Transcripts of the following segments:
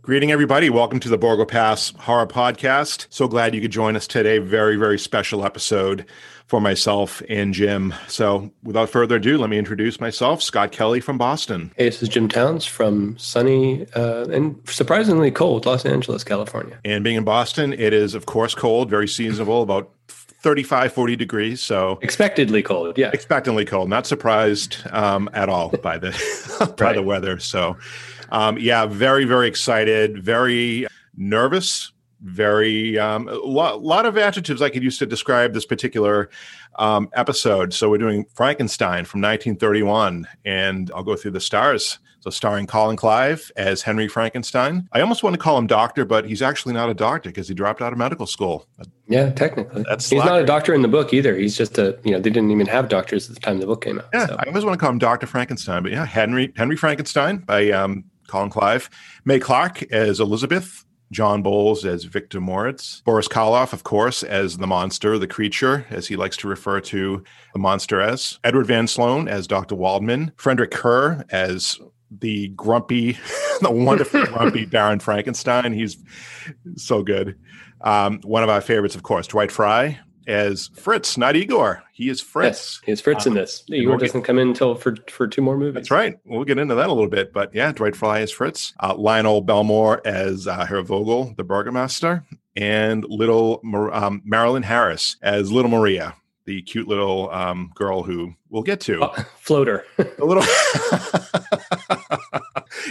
Greeting, everybody. Welcome to the Borgo Pass Horror Podcast. So glad you could join us today. Very, very special episode for myself and Jim. So without further ado, let me introduce myself. Scott Kelly from Boston. Hey, this is Jim Towns from sunny and surprisingly cold Los Angeles, California. And being in Boston, it is, of course, cold, very seasonable, about 35, 40 degrees. So expectedly cold. Yeah. Expectantly cold. Not surprised at all by the, by the weather. So yeah, very, very excited, very nervous, very a lot of adjectives I could use to describe this particular episode. So we're doing Frankenstein from 1931, and I'll go through the stars. So starring Colin Clive as Henry Frankenstein. I almost want to call him doctor, but he's actually not a doctor because he dropped out of medical school. Yeah, technically. That's he's not a doctor in the book either. He's just a, you know, they didn't even have doctors at the time the book came out. Yeah, so. I always want to call him Dr. Frankenstein, but yeah, Henry Frankenstein by Colin Clive. Mae Clarke as Elizabeth. John Bowles as Victor Moritz. Boris Karloff, of course, as the monster, the creature, as he likes to refer to the monster as. Edward Van Sloan as Dr. Waldman. Frederick Kerr as the grumpy, the wonderful grumpy Baron Frankenstein. He's so good. One of our favorites, of course, Dwight Frye as Fritz, not Igor. He is Fritz. Yes, he is Fritz in this. Igor doesn't come in until for two more movies. That's right. We'll get into that a little bit. But yeah, Dwight Frye is Fritz. Lionel Belmore as Herr Vogel, the burgomaster. And little Marilyn Harris as Little Maria, the cute little girl who we'll get to. Floater. A little.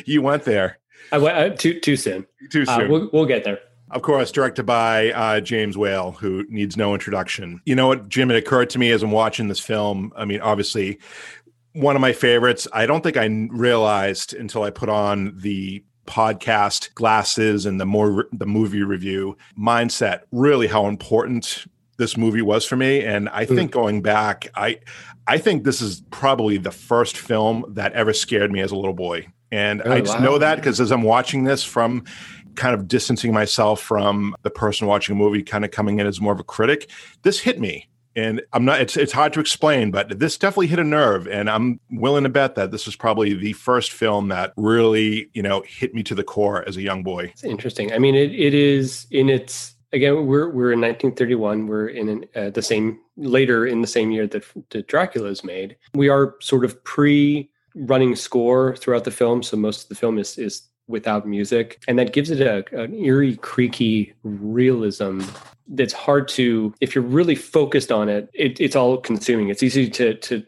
You went there. I went too soon. Too soon. We'll get there. Of course, directed by James Whale, who needs no introduction. You know what, Jim, it occurred to me as I'm watching this film, I mean, obviously, one of my favorites. I don't think I realized until I put on the podcast glasses and the movie review mindset, really how important this movie was for me. And I think going back, I think this is probably the first film that ever scared me as a little boy. And I just know that because as I'm watching this from kind of distancing myself from the person watching a movie, kind of coming in as more of a critic, this hit me. And I'm not, it's hard to explain, but this definitely hit a nerve. And I'm willing to bet that this was probably the first film that really, you know, hit me to the core as a young boy. It's interesting. I mean, it is in its, again, we're in 1931. We're in the same year that Dracula is made. We are sort of running score throughout the film. So most of the film is without music. And that gives it an eerie, creaky realism that's hard to, if you're really focused on it, it's all consuming. It's easy to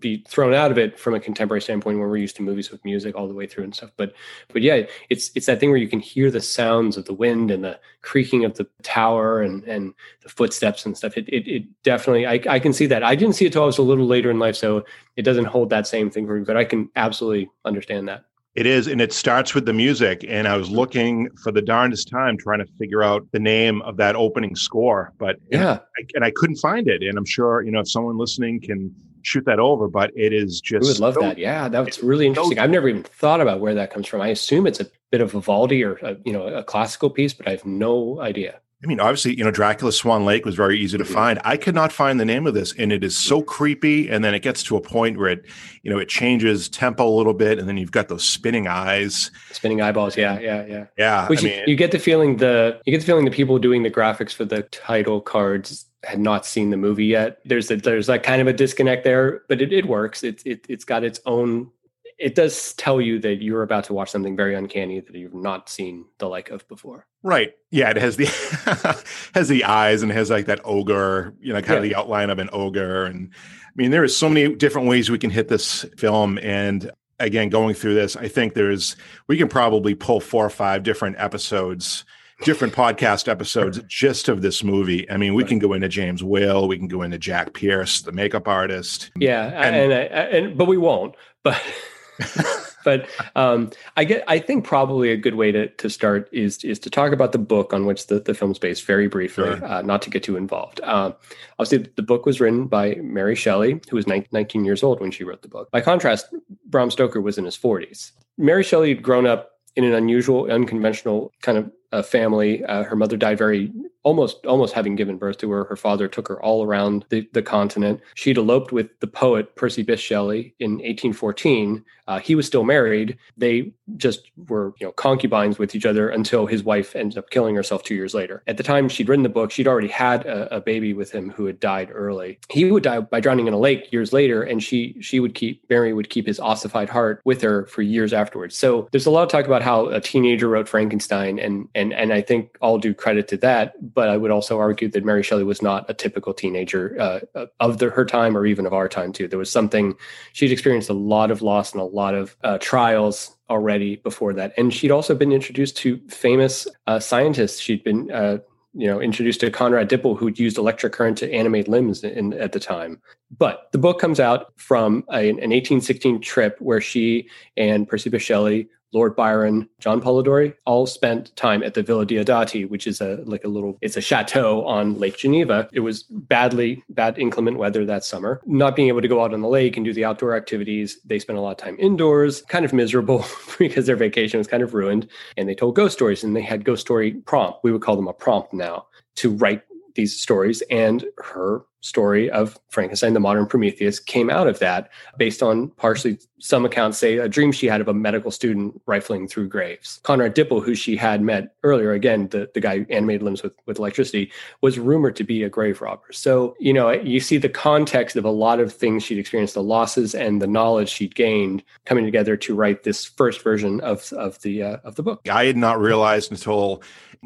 be thrown out of it from a contemporary standpoint where we're used to movies with music all the way through and stuff. But yeah, it's that thing where you can hear the sounds of the wind and the creaking of the tower and the footsteps and stuff. It definitely, I can see that. I didn't see it till I was a little later in life, so it doesn't hold that same thing for me, but I can absolutely understand that. It is, and it starts with the music, and I was looking for the darndest time trying to figure out the name of that opening score, but yeah, and I couldn't find it, and I'm sure, you know, if someone listening can shoot that over, but it is just... I would love that, yeah, that's really interesting. I've never even thought about where that comes from. I assume it's a bit of Vivaldi or, a classical piece, but I have no idea. I mean, obviously, you know, Dracula's Swan Lake was very easy to find. I could not find the name of this, and it is so creepy. And then it gets to a point where it, you know, it changes tempo a little bit, and then you've got those spinning eyes, spinning eyeballs. Yeah. Which you get the feeling the people doing the graphics for the title cards had not seen the movie yet. There's like kind of a disconnect there, but it works. It's got its own. It does tell you that you're about to watch something very uncanny that you've not seen the like of before. Right. Yeah. It has the eyes and has like that ogre, you know, kind of the outline of an ogre. And I mean, there is so many different ways we can hit this film. And again, going through this, I think we can probably pull 4 or 5 different episodes, different podcast episodes just of this movie. I mean, we can go into James Whale, we can go into Jack Pierce, the makeup artist. Yeah. But we won't, but But I think probably a good way to start is to talk about the book on which the film's based very briefly, sure. Not to get too involved. Obviously, the book was written by Mary Shelley, who was 19 years old when she wrote the book. By contrast, Bram Stoker was in his 40s. Mary Shelley had grown up in an unusual, unconventional kind of family. Her mother died almost having given birth to her. Her father took her all around the continent. She'd eloped with the poet Percy Bysshe Shelley in 1814. He was still married. They just were, concubines with each other until his wife ended up killing herself 2 years later. At the time she'd written the book, she'd already had a baby with him who had died early. He would die by drowning in a lake years later, and Mary would keep his ossified heart with her for years afterwards. So there's a lot of talk about how a teenager wrote Frankenstein, and I think all due credit to that. But I would also argue that Mary Shelley was not a typical teenager of her time or even of our time, too. There was something, she'd experienced a lot of loss and a lot of trials already before that. And she'd also been introduced to famous scientists. She'd been introduced to Conrad Dippel, who'd used electric current to animate limbs at the time. But the book comes out from an 1816 trip where she and Percy Bysshe Shelley, Lord Byron, John Polidori, all spent time at the Villa Diodati, which is a chateau on Lake Geneva. It was bad inclement weather that summer. Not being able to go out on the lake and do the outdoor activities, they spent a lot of time indoors, kind of miserable because their vacation was kind of ruined. And they told ghost stories, and they had ghost story prompt. We would call them a prompt now to write these stories, and her story of Frankenstein, the modern Prometheus, came out of that based on partially, some accounts say, a dream she had of a medical student rifling through graves. Conrad Dippel, who she had met earlier, again, the guy who animated limbs with electricity, was rumored to be a grave robber. So, you see the context of a lot of things she'd experienced, the losses and the knowledge she'd gained coming together to write this first version of the book. I had not realized until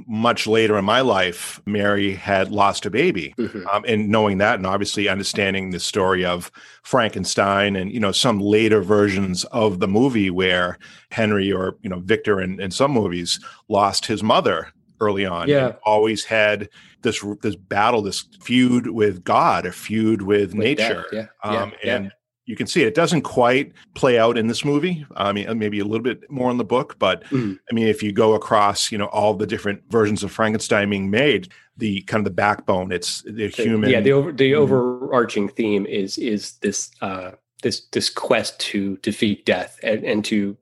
much later in my life, Mary had lost a baby. Mm-hmm. And knowing that, and obviously understanding the story of Frankenstein and, some later versions of the movie where Henry or, Victor in some movies lost his mother early on. Yeah. And always had this battle, this feud with God, a feud with nature. Death, yeah. And you can see it doesn't quite play out in this movie. I mean, maybe a little bit more in the book, but I mean, if you go across, all the different versions of Frankenstein being made, the kind of the backbone, it's the human. Yeah, the overarching theme is this this quest to defeat death and to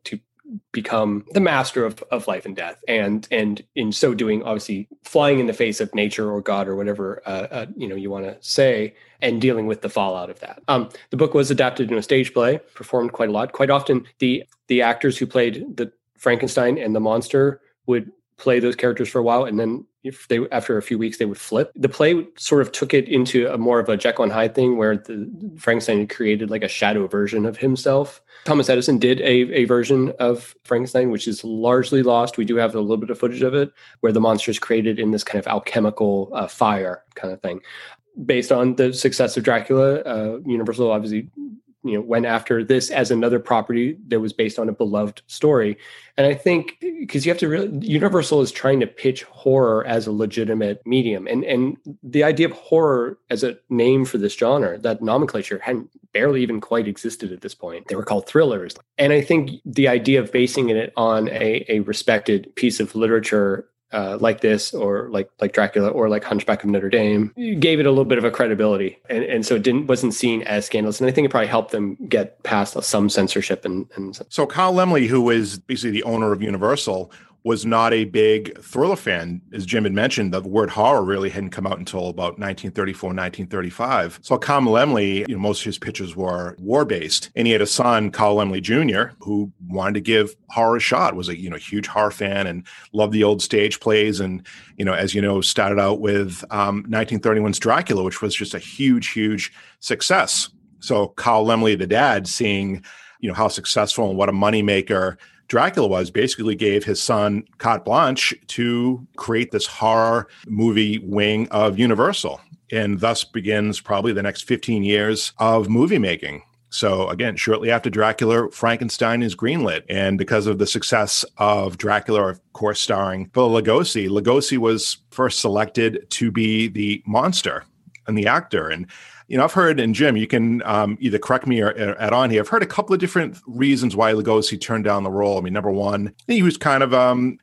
become the master of life and death, and in so doing, obviously flying in the face of nature or God or whatever you want to say, and dealing with the fallout of that. The book was adapted into a stage play, performed quite a lot. Quite often, the actors who played the Frankenstein and the monster would play those characters for a while, and then after a few weeks, they would flip. The play sort of took it into a more of a Jekyll and Hyde thing, where Frankenstein had created like a shadow version of himself. Thomas Edison did a version of Frankenstein, which is largely lost. We do have a little bit of footage of it, where the monster is created in this kind of alchemical fire kind of thing. Based on the success of Dracula, Universal obviously went after this as another property that was based on a beloved story. And I think because you have to Universal is trying to pitch horror as a legitimate medium. And the idea of horror as a name for this genre, that nomenclature hadn't barely even quite existed at this point. They were called thrillers. And I think the idea of basing it on a respected piece of literature like this, or like Dracula, or like Hunchback of Notre Dame, gave it a little bit of a credibility, and so it wasn't seen as scandalous. And I think it probably helped them get past some censorship. And so Kyle Lemley, who is basically the owner of Universal, was not a big thriller fan. As Jim had mentioned, the word horror really hadn't come out until about 1934, 1935. So Kyle Lemley, most of his pictures were war-based, and he had a son, Kyle Lemley Jr., who wanted to give horror a shot, was a huge horror fan and loved the old stage plays. And, started out with 1931's Dracula, which was just a huge, huge success. So Kyle Lemley, the dad, seeing, how successful and what a moneymaker Dracula was, basically gave his son carte blanche to create this horror movie wing of Universal. And thus begins probably the next 15 years of movie making. So again, shortly after Dracula, Frankenstein is greenlit. And because of the success of Dracula, of course, starring Bela Lugosi, Lugosi was first selected to be the monster and the actor. And you know, I've heard, and Jim, you can either correct me or add on here. I've heard a couple of different reasons why Lugosi turned down the role. I mean, number one, he was kind of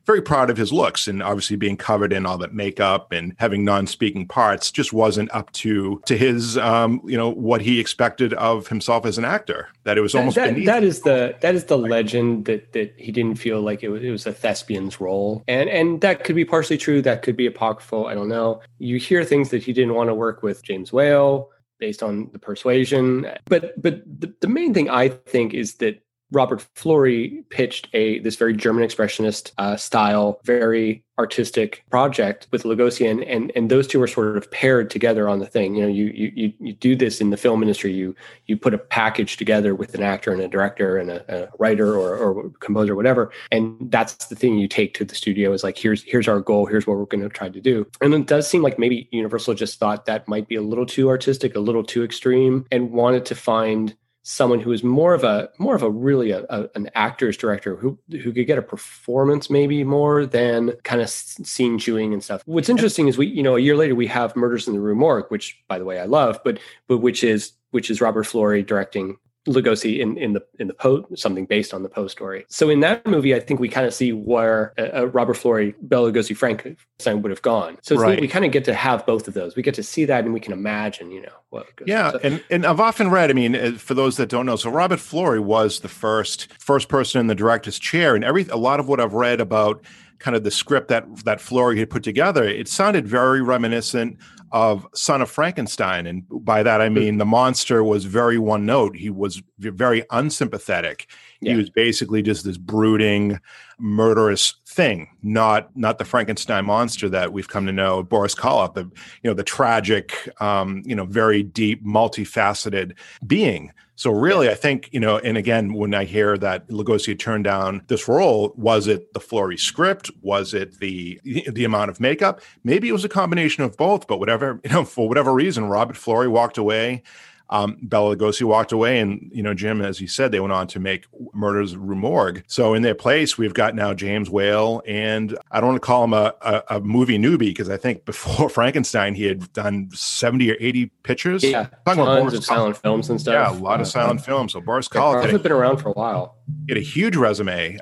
very proud of his looks, and obviously being covered in all that makeup and having non-speaking parts just wasn't up to his, you know, what he expected of himself as an actor. That it was almost beneath. That is the legend that he didn't feel like it was a thespian's role, and that could be partially true. That could be apocryphal. I don't know. You hear things that he didn't want to work with James Whale, based on the persuasion. But the main thing I think is that Robert Florey pitched this very German expressionist style, very artistic project with Lugosi, and those two were sort of paired together on the thing. You know, you do this in the film industry. You put a package together with an actor and a director and a writer or composer, whatever, and that's the thing you take to the studio is like, here's our goal, here's what we're going to try to do. And it does seem like maybe Universal just thought that might be a little too artistic, a little too extreme, and wanted to find someone who is more of a really an actor's director who could get a performance maybe more than kind of scene chewing and stuff. What's interesting is a year later we have Murders in the Rue Morgue, which by the way I love, but which is Robert Florey directing Lugosi in the Poe, something based on the Poe story. So in that movie, I think we kind of see where Robert Florey, Bela Lugosi, Frankenstein would have gone. So right. We kind of get to have both of those. We get to see that, and we can imagine, you know, what it goes. Yeah, so, and I've often read, I mean, for those that don't know, so Robert Florey was the first person in the director's chair, and a lot of what I've read about kind of the script that Florey had put together, it sounded very reminiscent of Son of Frankenstein. And by that, I mean, the monster was very one note. He was very unsympathetic. Yeah. He was basically just this brooding, murderous thing, not the Frankenstein monster that we've come to know, Boris Karloff, the tragic, very deep, multifaceted being. So really, yeah. I think, you know, and again, when I hear that Lugosi had turned down this role, was it the Florey script? Was it the amount of makeup? Maybe it was a combination of both, but whatever, you know, for whatever reason, Robert Florey walked away. Bela Lugosi walked away, and, you know, Jim, as you said, they went on to make Murders of the Rue Morgue. So in their place, we've got now James Whale, and I don't want to call him a movie newbie, because I think before Frankenstein, he had done 70 or 80 pictures. Yeah, tons of silent films and stuff. Yeah, a lot of silent films. So Boris Karloff has been around for a while. He had a huge resume.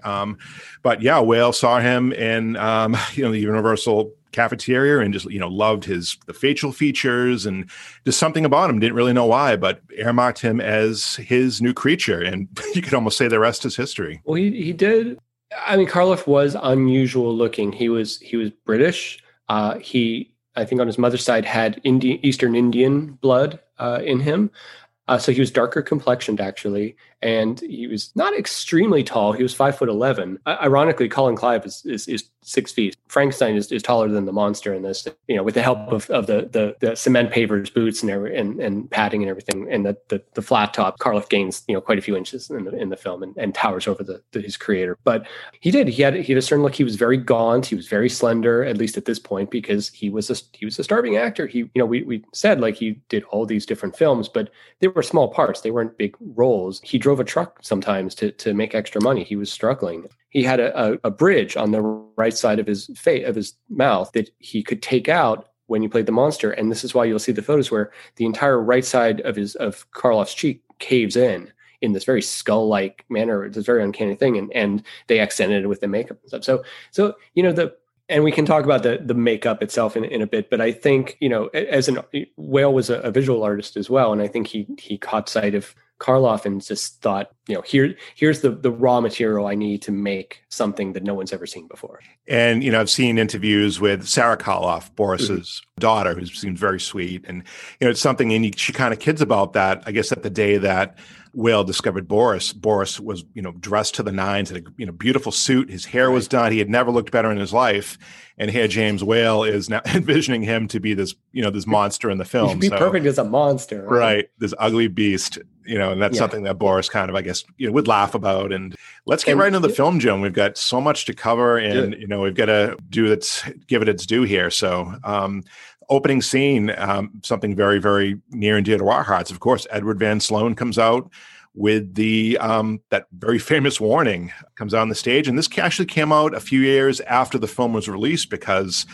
But yeah, Whale saw him in, the Universal cafeteria and just, you know, loved the facial features and just something about him. Didn't really know why, but earmarked him as his new creature. And you could almost say the rest is history. Well, he did. I mean, Karloff was unusual looking. He was British. He, I think on his mother's side, had Eastern Indian blood in him. So he was darker complexioned, actually, and he was not extremely tall. He was 5'11". Ironically, Colin Clive is 6 feet. Frankenstein is taller than the monster in this, you know, with the help of the cement paver's boots and padding and everything, and the flat top. Karloff gains, you know, quite a few inches in the film and towers over his creator. But he did. He had a certain look. He was very gaunt. He was very slender, at least at this point, because he was a starving actor. He, you know, we said like he did all these different films, but they were small parts. They weren't big roles. He drove a truck sometimes to make extra money. He was struggling. He had a bridge on the right side of his mouth that he could take out when he played the monster. And this is why you'll see the photos where the entire right side of Karloff's cheek caves in this very skull-like manner. It's a very uncanny thing. And they accented it with the makeup and stuff. So, you know, and we can talk about the makeup itself in a bit, but I think, you know, as Whale was a visual artist as well, and I think he caught sight of Karloff and just thought, you know, here's the raw material I need to make something that no one's ever seen before. And, you know, I've seen interviews with Sarah Karloff, Boris's daughter, who seems very sweet. And, you know, it's something, and she kind of kids about that, I guess, at the day that Whale discovered Boris. Boris was, you know, dressed to the nines, had a, you know, beautiful suit. His hair was done. He had never looked better in his life. And here James Whale is now envisioning him to be this, you know, this monster in the film. He'd be perfect as a monster. Right. This ugly beast, you know, and that's something that Boris kind of, I guess, you know, would laugh about. And let's get right into the film, Jim. We've got so much to cover, and, you know, we've got to give it its due here. So, opening scene, something very, very near and dear to our hearts. Of course, Edward Van Sloan comes out with the that very famous warning, comes out on the stage. And this actually came out a few years after the film was released, because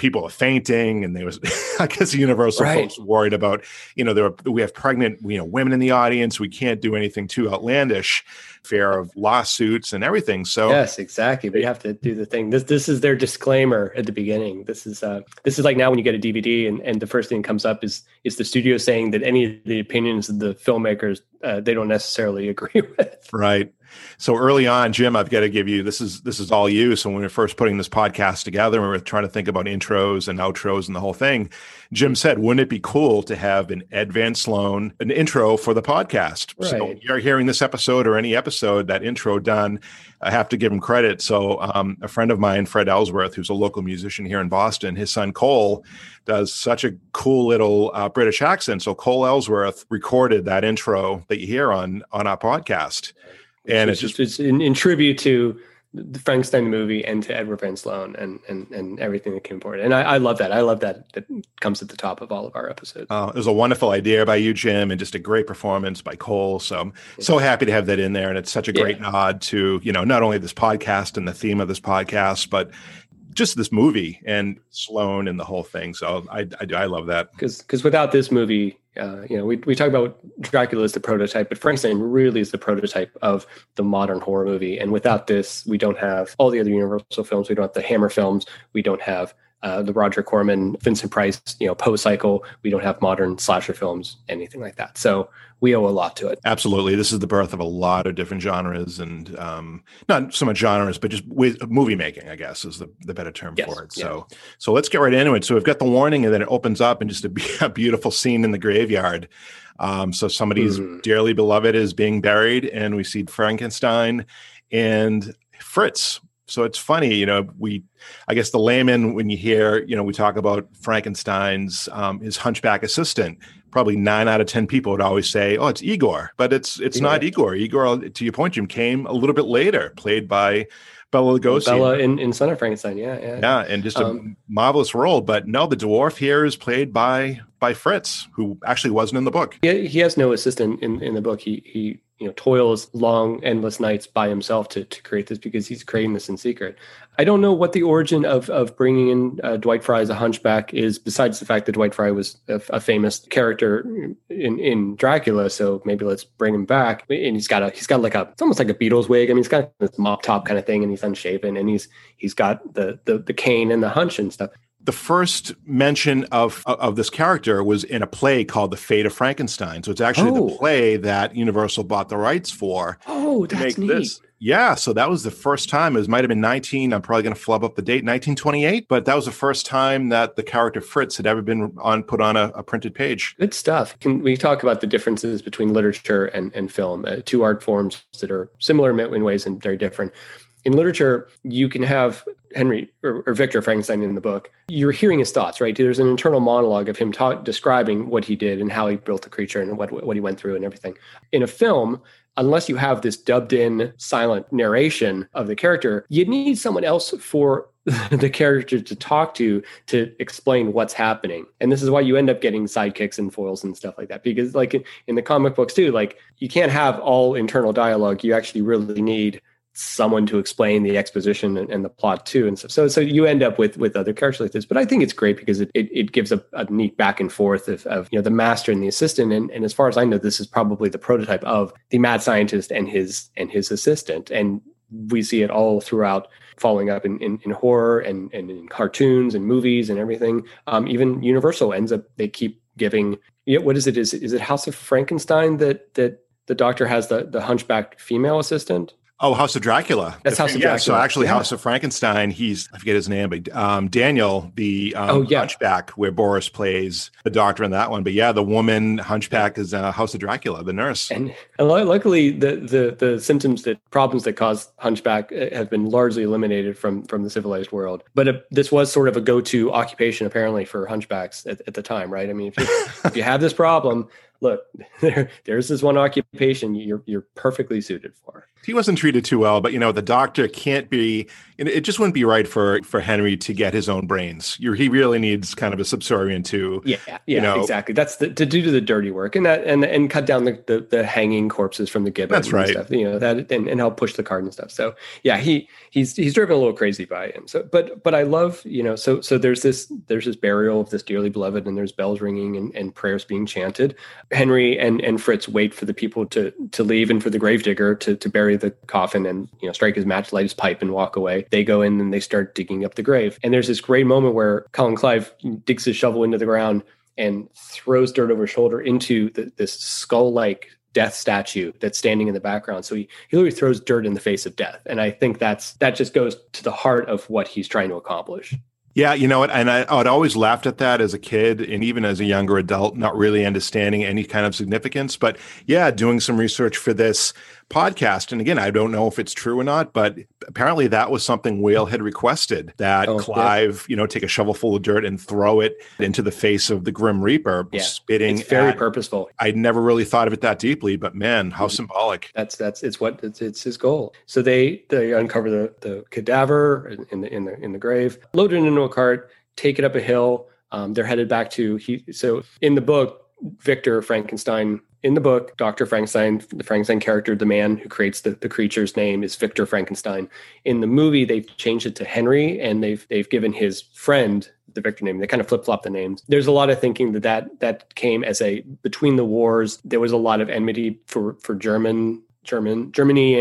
people are fainting, and there was, I guess, Universal folks worried about, you know, we have pregnant, you know, women in the audience. We can't do anything too outlandish, fear of lawsuits and everything. So yes, exactly. We have to do the thing. This is their disclaimer at the beginning. This is like now when you get a DVD and the first thing that comes up is the studio saying that any of the opinions of the filmmakers they don't necessarily agree with. Right. So early on, Jim, I've got to give you, this is all you. So when we were first putting this podcast together, we were trying to think about intros and outros and the whole thing. Jim said, wouldn't it be cool to have an Ed Van Sloan, an intro for the podcast? Right. So you're hearing this episode or any episode, that intro done, I have to give him credit. So a friend of mine, Fred Ellsworth, who's a local musician here in Boston, his son Cole does such a cool little British accent. So Cole Ellsworth recorded that intro that you hear on our podcast. And it's in tribute to the Frankenstein movie and to Edward Van Sloan and everything that came forward. And I love that. I love that comes at the top of all of our episodes. It was a wonderful idea by you, Jim, and just a great performance by Cole. So I'm so happy to have that in there. And it's such a great nod to, you know, not only this podcast and the theme of this podcast, but just this movie and Sloan and the whole thing. So I love that. Because without this movie, you know, we talk about Dracula as the prototype, but Frankenstein really is the prototype of the modern horror movie. And without this, we don't have all the other Universal films. We don't have the Hammer films. We don't have the Roger Corman, Vincent Price, you know, Poe cycle. We don't have modern slasher films, anything like that. So we owe a lot to it. Absolutely. This is the birth of a lot of different genres and not so much genres, but just with movie making, I guess, is the better term for it. Yeah. So let's get right into it. So we've got the warning and then it opens up and just a beautiful scene in the graveyard. So somebody's dearly beloved is being buried and we see Frankenstein and Fritz. So it's funny, you know, I guess the layman, when you hear, you know, we talk about Frankenstein's, his hunchback assistant, probably 9 out of 10 people would always say, oh, it's Igor, but it's not Igor. Igor, to your point, Jim, came a little bit later, played by Bela Lugosi. Bela in Son of Frankenstein, yeah. And just a marvelous role. But no, the dwarf here is played by Fritz, who actually wasn't in the book. He has no assistant in the book. He you know, toils long, endless nights by himself to create this because he's creating this in secret. I don't know what the origin of bringing in Dwight Frye as a hunchback is, besides the fact that Dwight Frye was a famous character in Dracula. So maybe let's bring him back. And he's got like it's almost like a Beatles wig. I mean, he's got this mop top kind of thing, and he's unshaven, and he's got the cane and the hunch and stuff. The first mention of this character was in a play called The Fate of Frankenstein. So it's actually the play that Universal bought the rights for. Oh, that's neat. Yeah, so that was the first time. It might have been 19. I'm probably going to flub up the date, 1928. But that was the first time that the character Fritz had ever been put on a printed page. Good stuff. Can we talk about the differences between literature and film? Two art forms that are similar in ways and very different. In literature, you can have Henry or Victor Frankenstein in the book. You're hearing his thoughts, right? There's an internal monologue of him describing what he did and how he built the creature and what he went through and everything. In a film, unless you have this dubbed-in silent narration of the character, you need someone else for the character to talk to explain what's happening. And this is why you end up getting sidekicks and foils and stuff like that. Because like in the comic books too, like you can't have all internal dialogue. You actually really need someone to explain the exposition and the plot too, and so you end up with other characters like this. But I think it's great because it gives a neat back and forth of you know, the master and the assistant, and as far as I know, this is probably the prototype of the mad scientist and his assistant. And we see it all throughout, following up in horror and in cartoons and movies and everything. Even Universal ends up, they keep giving, you know, what is it, is it House of Frankenstein that the doctor has the hunchback female assistant? Oh, House of Dracula. That's House of Dracula. So actually, House of Frankenstein, I forget his name, but Daniel, the hunchback, where Boris plays the doctor in that one. But yeah, the woman hunchback is House of Dracula, the nurse. And luckily, the symptoms, problems that cause hunchback have been largely eliminated from the civilized world. But this was sort of a go-to occupation, apparently, for hunchbacks at the time, right? I mean, if you have this problem, look, there's this one occupation you're perfectly suited for. He wasn't treated too well, but, you know, the doctor can't be, it just wouldn't be right for Henry to get his own brains. He really needs kind of a subservient to, exactly. That's to do the dirty work and cut down the hanging corpses from the gibbet. That's right. Stuff, you know, that, and help push the cart and stuff. So yeah, he's driven a little crazy by him. So, but I love, you know, so there's this burial of this dearly beloved, and there's bells ringing and prayers being chanted. Henry and Fritz wait for the people to leave and for the gravedigger to bury the coffin and, you know, strike his match, light his pipe, and walk away. They go in and they start digging up the grave. And there's this great moment where Colin Clive digs his shovel into the ground and throws dirt over his shoulder into this skull-like death statue that's standing in the background. So he literally throws dirt in the face of death. And I think that just goes to the heart of what he's trying to accomplish. Yeah, you know what? And I'd always laughed at that as a kid and even as a younger adult, not really understanding any kind of significance. But yeah, doing some research for this podcast. And again, I don't know if it's true or not, but apparently that was something Whale had requested, that Clive, you know, take a shovel full of dirt and throw it into the face of the Grim Reaper, spitting. It's very purposeful. I'd never really thought of it that deeply, but man, how symbolic. It's his goal. So they uncover the cadaver in the grave, load it into a cart, take it up a hill. They're headed back to so in the book, Victor Frankenstein. In the book, Dr. Frankenstein, the Frankenstein character, the man who creates the creature's name is Victor Frankenstein. In the movie, they've changed it to Henry, and they've given his friend the Victor name. They kind of flip-flop the names. There's a lot of thinking that came as between the wars, there was a lot of enmity for Germany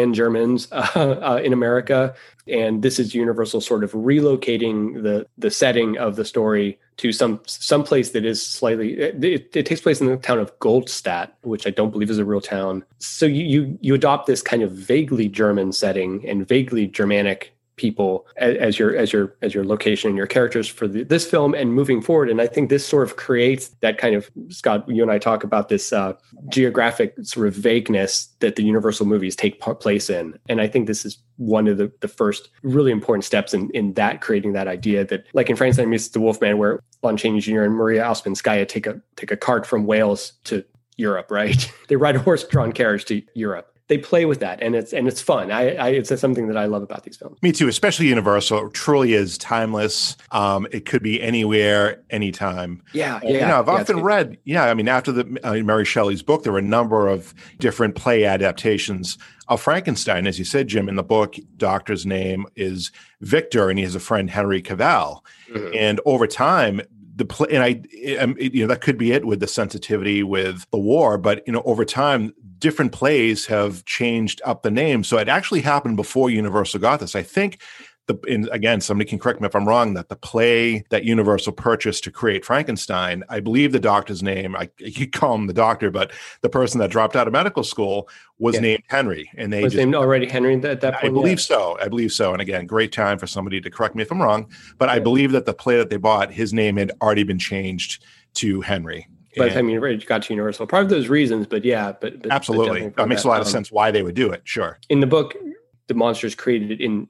and Germans in America. And this is Universal sort of relocating the setting of the story to some place that is slightly, it takes place in the town of Goldstadt, which I don't believe is a real town. So you adopt this kind of vaguely German setting and vaguely Germanic people as your location and your characters for this film and moving forward. And I think this sort of creates that kind of, Scott, you and I talk about this geographic sort of vagueness that the Universal movies take place in. And I think this is one of the first really important steps in that, creating that idea that, like in Frankenstein meets the Wolfman, where Lon Chaney Jr. and Maria Osmanskaya take a cart from Wales to Europe, right? They ride a horse-drawn carriage to Europe. They play with that, and it's fun. It's something that I love about these films. Me too, especially Universal. It truly is timeless. It could be anywhere, anytime. Yeah. You know, I've often read. Yeah, I mean, after the Mary Shelley's book, there were a number of different play adaptations of Frankenstein. As you said, Jim, in the book, Doctor's name is Victor, and he has a friend, Henry Cavell. Mm-hmm. And over time, that could be it with the sensitivity with the war, but you know, over time, different plays have changed up the name. So it actually happened before Universal got this. I think, again, somebody can correct me if I'm wrong, that the play that Universal purchased to create Frankenstein, I believe the doctor's name, you call him the doctor, but the person that dropped out of medical school was named Henry, and they was named already Henry at that point. I believe so. And again, great time for somebody to correct me if I'm wrong, but I believe that the play that they bought, his name had already been changed to Henry by the time you got to Universal. Probably those reasons, but absolutely, that makes a lot of sense why they would do it. Sure. In the book, the monsters created in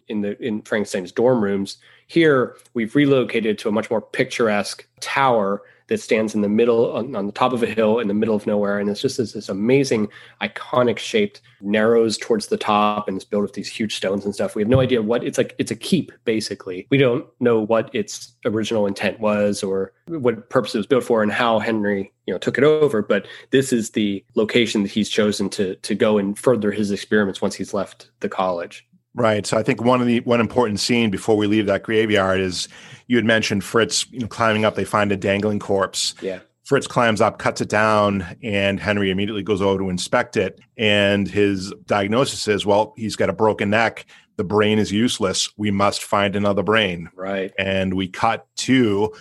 Frankenstein's dorm rooms. Here, we've relocated to a much more picturesque tower that stands in the middle, on the top of a hill in the middle of nowhere. And it's just this amazing, iconic shaped, narrows towards the top, and it's built with these huge stones and stuff. We have no idea what it's like. It's a keep, basically. We don't know what its original intent was or what purpose it was built for and how Henry, you know, took it over. But this is the location that he's chosen to go and further his experiments once he's left the college. Right. So I think one important scene before we leave that graveyard is, you had mentioned Fritz, you know, climbing up. They find a dangling corpse. Yeah. Fritz climbs up, cuts it down, and Henry immediately goes over to inspect it. And his diagnosis is, well, he's got a broken neck. The brain is useless. We must find another brain. Right. And we cut to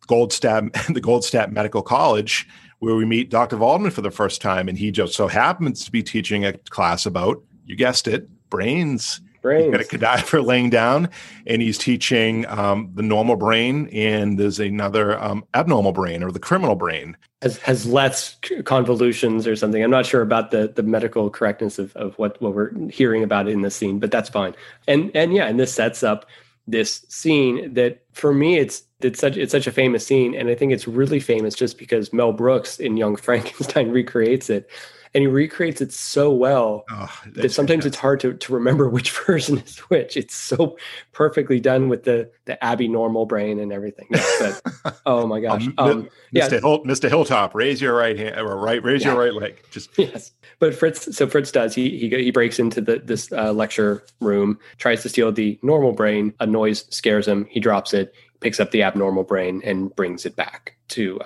the Goldstadt Medical College, where we meet Dr. Waldman for the first time. And he just so happens to be teaching a class about, you guessed it, brains. He's got a cadaver laying down, and he's teaching the normal brain, and there's another abnormal brain, or the criminal brain. Has less convolutions or something. I'm not sure about the medical correctness of what we're hearing about in this scene, but that's fine. And yeah, and this sets up this scene that for me, it's such a famous scene. And I think it's really famous just because Mel Brooks in Young Frankenstein recreates it. And he recreates it so well that sometimes it's hard to remember which version is which. It's so perfectly done with the Abby normal brain and everything. But, oh my gosh. Mr. Hilltop, raise your right hand or raise your right leg. But Fritz does. He breaks into this lecture room, tries to steal the normal brain. A noise scares him. He drops it, picks up the abnormal brain, and brings it back to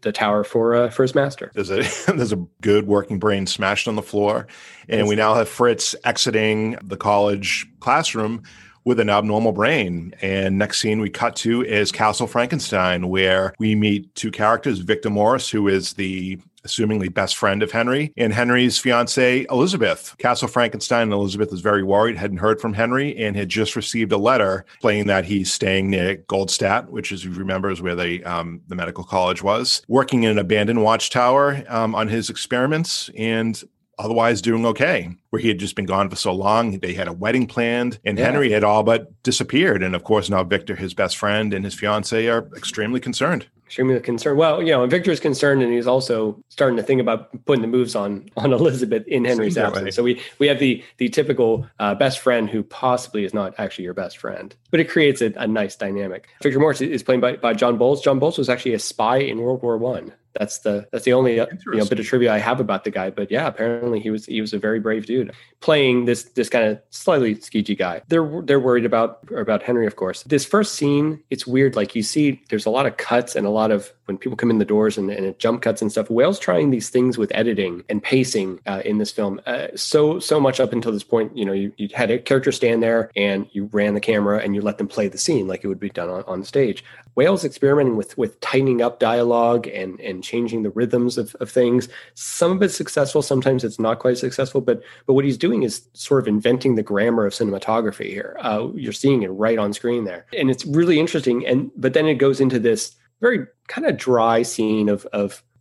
the tower for his master. There's a good working brain smashed on the floor. And we now have Fritz exiting the college classroom with an abnormal brain. And next scene we cut to is Castle Frankenstein, where we meet two characters, Victor Moritz, who is the assumingly best friend of Henry, and Henry's fiancée, Elizabeth. Castle Frankenstein and Elizabeth is very worried, hadn't heard from Henry, and had just received a letter explaining that he's staying near Goldstadt, which is, if you remember, is where the medical college was, working in an abandoned watchtower on his experiments, and otherwise doing okay, where he had just been gone for so long. They had a wedding planned, and Henry had all but disappeared. And of course, now Victor, his best friend, and his fiance are extremely concerned. Well, and Victor's concerned, and he's also starting to think about putting the moves on Elizabeth in Henry's absence. Right. So we have the typical best friend who possibly is not actually your best friend, but it creates a nice dynamic. Victor Moritz is played by John Bowles. John Bowles was actually a spy in World War I. That's the only bit of trivia I have about the guy. But yeah, apparently he was a very brave dude playing this kind of slightly skeegy guy. They're worried about Henry, of course. This first scene, it's weird. Like you see, there's a lot of cuts and a lot of when people come in the doors and it jump cuts and stuff. Whale's trying these things with editing and pacing in this film. So much up until this point, you had a character stand there and you ran the camera and you let them play the scene like it would be done on stage. Whale's experimenting with tightening up dialogue and changing the rhythms of things. Some of it's successful, sometimes it's not quite successful, but what he's doing is sort of inventing the grammar of cinematography here. You're seeing it right on screen there. And it's really interesting. But then it goes into this very kind of dry scene of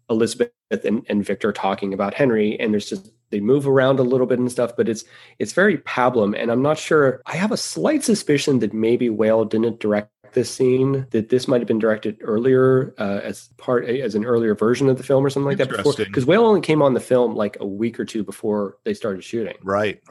Elizabeth and Victor talking about Henry. And there's just, they move around a little bit and stuff, but it's very pablum. And I'm not sure, I have a slight suspicion that maybe Whale didn't direct this scene, that this might have been directed earlier as an earlier version of the film or something like that before, because Whale only came on the film like a week or two before they started shooting. Right.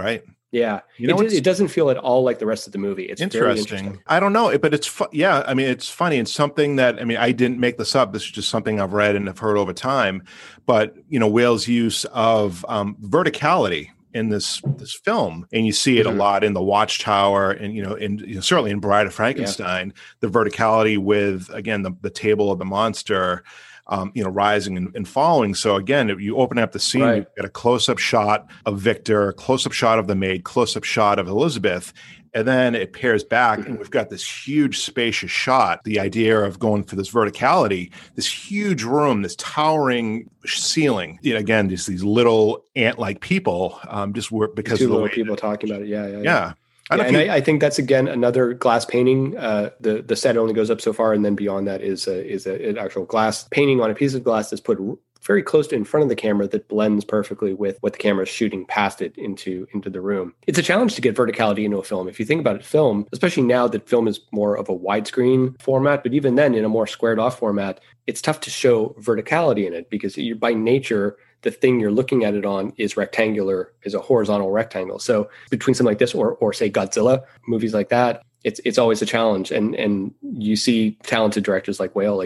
Yeah. It doesn't feel at all like the rest of the movie. It's very interesting. I don't know, but it's funny. It's something that, I didn't make this up. This is just something I've read and have heard over time, but Whale's use of verticality in this film, and you see it a lot in The Watchtower and certainly in Bride of Frankenstein, the verticality with, again, the table of the monster rising and falling. So again, if you open up the scene, you've got a close-up shot of Victor, close-up shot of the maid, close-up shot of Elizabeth, and then it pairs back and we've got this huge spacious shot. The idea of going for this verticality, this huge room, this towering ceiling. Again, just these little ant-like people just were because two of the little way people talking about it. Yeah. I think that's, again, another glass painting. The set only goes up so far, and then beyond that is an actual glass painting on a piece of glass that's put very close to in front of the camera that blends perfectly with what the camera is shooting past it into the room. It's a challenge to get verticality into a film. If you think about it, film, especially now that film is more of a widescreen format, but even then in a more squared off format, it's tough to show verticality in it because by nature, the thing you're looking at it on is rectangular, is a horizontal rectangle. So between something like this or say Godzilla, movies like that, it's always a challenge. And you see talented directors like Whale,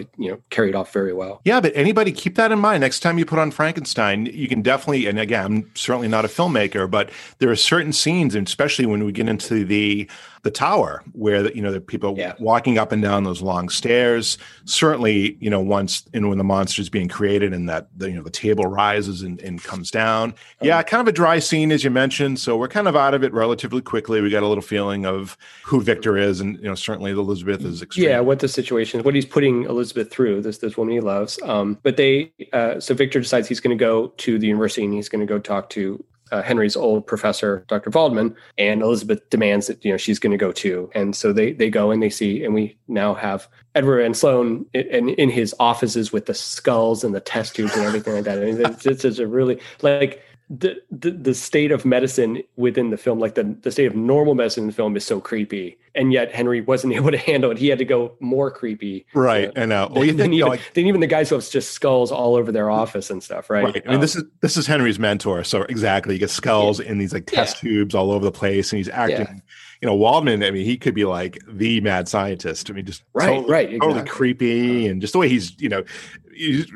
carry it off very well. Yeah, but anybody keep that in mind. Next time you put on Frankenstein, you can definitely, and again, I'm certainly not a filmmaker, but there are certain scenes, and especially when we get into the tower where the people walking up and down those long stairs, certainly, when the monster is being created and that, the table rises and comes down. Yeah. Kind of a dry scene, as you mentioned. So we're kind of out of it relatively quickly. We got a little feeling of who Victor is. And, certainly Elizabeth is extreme. Yeah. What the situation is, what he's putting Elizabeth through, this woman he loves. But so Victor decides he's going to go to the university and he's going to go talk to Henry's old professor, Dr. Waldman, and Elizabeth demands that she's going to go too. And so they go and they see, and we now have Edward Van Sloan in his offices with the skulls and the test tubes and everything like that. I mean, this is a really the state of medicine within the film, like the state of normal medicine in the film, is so creepy, and yet Henry wasn't able to handle it. He had to go more creepy, right? I know. Well, even the guys who have just skulls all over their office and stuff, right? Right. I mean, this is Henry's mentor, so exactly, he gets skulls in these like test tubes all over the place, and he's acting. Yeah. You know, Waldman, I mean, he could be like the mad scientist. I mean, just totally creepy, and just the way he's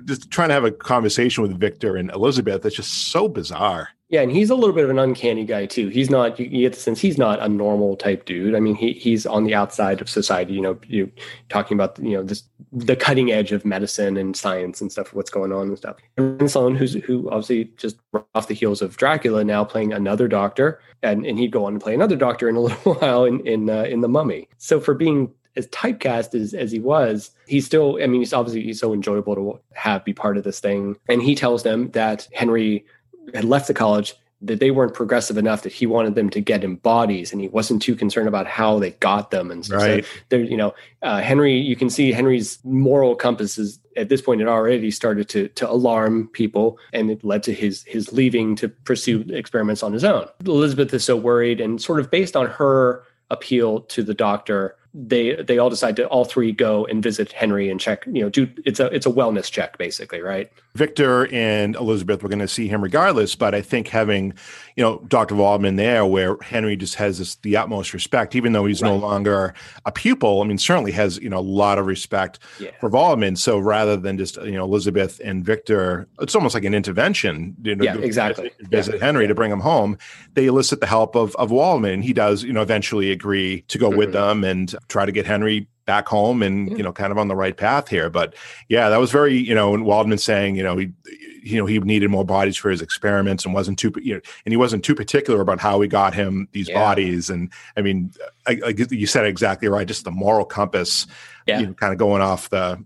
just trying to have a conversation with Victor and Elizabeth. That's just so bizarre. Yeah, and he's a little bit of an uncanny guy too. He's not. You get the sense he's not a normal type dude. I mean, he's on the outside of society. You know, you talking about the cutting edge of medicine and science and stuff. What's going on and stuff. And Sloan, who obviously just off the heels of Dracula, now playing another doctor, and he'd go on to play another doctor in a little while in The Mummy. So for being as typecast as he was, he's still. I mean, he's so enjoyable to be part of this thing. And he tells them that Henry had left the college, that they weren't progressive enough, that he wanted them to get in bodies, and he wasn't too concerned about how they got them. And so there, Henry, you can see Henry's moral compass is at this point, it already started to alarm people, and it led to his leaving to pursue experiments on his own. Elizabeth is so worried, and sort of based on her appeal to the doctor, they all decide to all three go and visit Henry and check, it's a wellness check basically, right? Victor and Elizabeth were going to see him regardless, but I think having, Dr. Waldman there, where Henry just has the utmost respect, even though he's no longer a pupil, I mean, certainly has, a lot of respect for Waldman. So rather than just, Elizabeth and Victor, it's almost like an intervention, exactly. Visit Henry to bring him home. They elicit the help of Waldman. He does, eventually agree to go with them and try to get Henry back home and, kind of on the right path here. But that was very, and Waldman saying, he needed more bodies for his experiments and wasn't too particular about how we got him these bodies. And I mean, I you said it exactly right. Just the moral compass, kind of going off the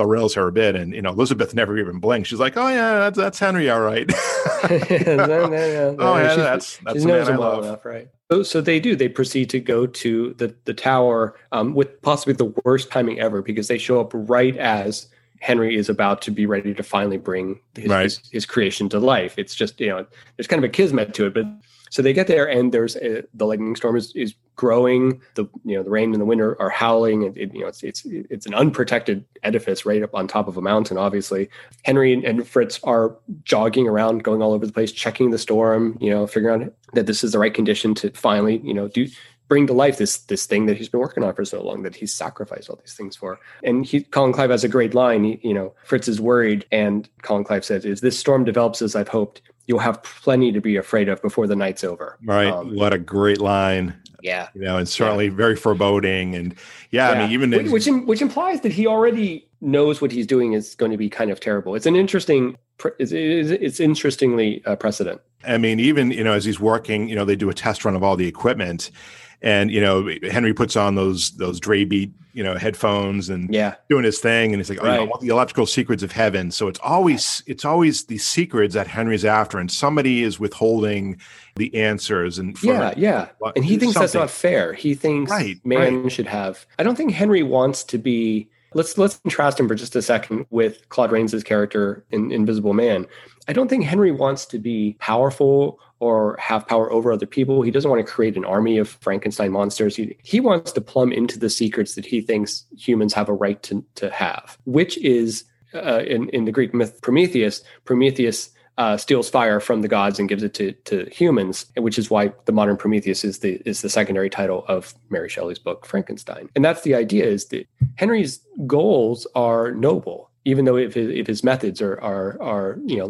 rails here a bit. And, Elizabeth never even blinked. She's like, oh yeah, that's Henry. All right. That's the man I love. Enough, right. So they do. They proceed to go to the tower with possibly the worst timing ever, because they show up right as Henry is about to be ready to finally bring his creation to life. It's just, there's kind of a kismet to it. But so they get there, and there's the lightning storm is growing. The rain and the wind are howling. It's an unprotected edifice right up on top of a mountain. Obviously, Henry and Fritz are jogging around, going all over the place, checking the storm. Figuring out that this is the right condition to finally, bring to life this thing that he's been working on for so long, that he's sacrificed all these things for. And Colin Clive has a great line. Fritz is worried, and Colin Clive says, "Is this storm develops as I've hoped, you'll have plenty to be afraid of before the night's over." Right. What a great line. Yeah. And certainly very foreboding. And I mean, even which implies that he already knows what he's doing is going to be kind of terrible. It's an interesting, it's interestingly precedent. I mean, even, as he's working, they do a test run of all the equipment, and, Henry puts on those Dre Beat, headphones and doing his thing. And he's like, the electrical secrets of heaven. So it's always these secrets that Henry's after, and somebody is withholding the answers. And and he thinks that's not fair. He thinks man should have, I don't think Henry wants to be, let's contrast him for just a second with Claude Rains's character in Invisible Man. I don't think Henry wants to be powerful or have power over other people. He doesn't want to create an army of Frankenstein monsters. He wants to plumb into the secrets that he thinks humans have a right to have, which is in the Greek myth Prometheus steals fire from the gods and gives it to humans, which is why the modern Prometheus is the secondary title of Mary Shelley's book, Frankenstein. And that's the idea, is that Henry's goals are noble, even though if his methods are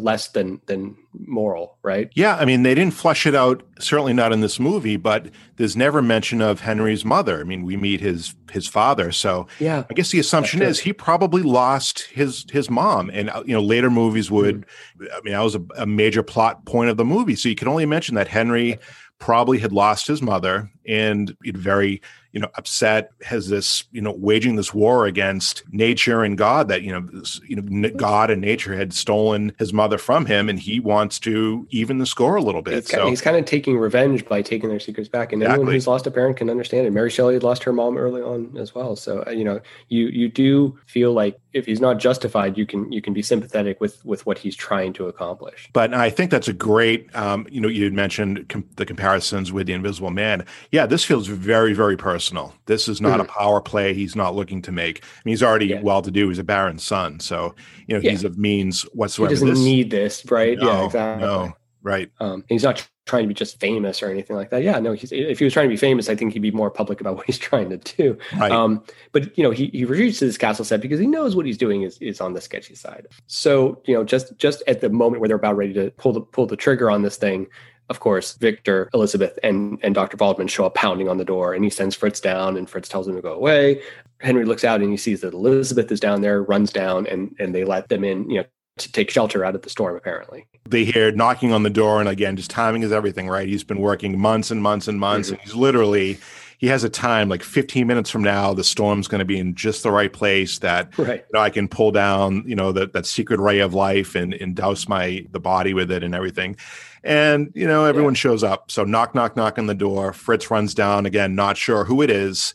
less than moral, right? Yeah, I mean, they didn't flesh it out, certainly not in this movie, but there's never mention of Henry's mother. I mean, we meet his father, so I guess the assumption is he probably lost his mom, and later movies would, I mean, that was a major plot point of the movie, so you can only mention that Henry probably had lost his mother, and very, upset, has this, waging this war against nature and God that, God and nature had stolen his mother from him, and he wants to even the score a little bit. He's kind of taking revenge by taking their secrets back, and exactly. Anyone who's lost a parent can understand it. Mary Shelley had lost her mom early on as well. So, you do feel like if he's not justified, you can be sympathetic with what he's trying to accomplish. But I think that's a great, you had mentioned the comparisons with The Invisible Man. Yeah, this feels very, very personal. This is not a power play he's not looking to make. I mean, he's already well-to-do. He's a baron's son. So, he's of means whatsoever. He doesn't need this, right? No, yeah, exactly. No, right. He's not trying to be just famous or anything like that. Yeah, no, if he was trying to be famous, I think he'd be more public about what he's trying to do. Right. But, he retreats to this castle set because he knows what he's doing is on the sketchy side. So, just at the moment where they're about ready to pull the trigger on this thing, of course, Victor, Elizabeth, and Dr. Waldman show up pounding on the door, and he sends Fritz down, and Fritz tells him to go away. Henry looks out and he sees that Elizabeth is down there, runs down, and they let them in, to take shelter out of the storm, apparently. They hear knocking on the door, and again, just timing is everything, right? He's been working months and months and months, and he's literally, he has a time, like 15 minutes from now, the storm's going to be in just the right place that I can pull down, that secret ray of life and douse the body with it and everything. And, everyone shows up. So knock, knock, knock on the door. Fritz runs down, again, not sure who it is.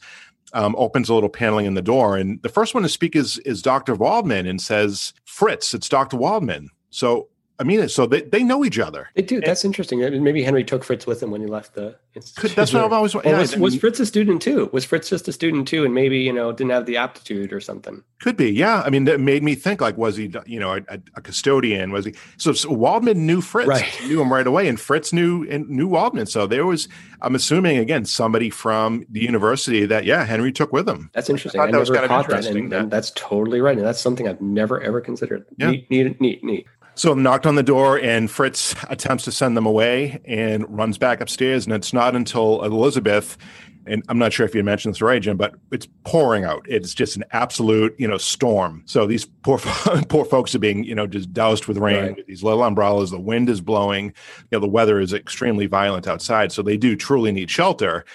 Opens a little paneling in the door. And the first one to speak is Dr. Waldman, and says, Fritz, it's Dr. Waldman. So, they know each other. They do. That's interesting. I mean, maybe Henry took Fritz with him when he left the institution. That's what I've always wondered. Was Fritz a student too? Was Fritz just a student too? And maybe, didn't have the aptitude or something. Could be. Yeah. I mean, that made me think, like, was he, a custodian? Was he? So Waldman knew Fritz, knew him right away. And Fritz knew Waldman. So there was, I'm assuming, again, somebody from the university that, Henry took with him. That's interesting. I thought that was kind of interesting. And that's totally right. And that's something I've never, ever considered. Yeah. Neat. So knocked on the door, and Fritz attempts to send them away and runs back upstairs. And it's not until Elizabeth, and I'm not sure if you mentioned this right, Jim, but it's pouring out. It's just an absolute, storm. So these poor folks are being, just doused with rain, with these little umbrellas. The wind is blowing. The weather is extremely violent outside. So they do truly need shelter.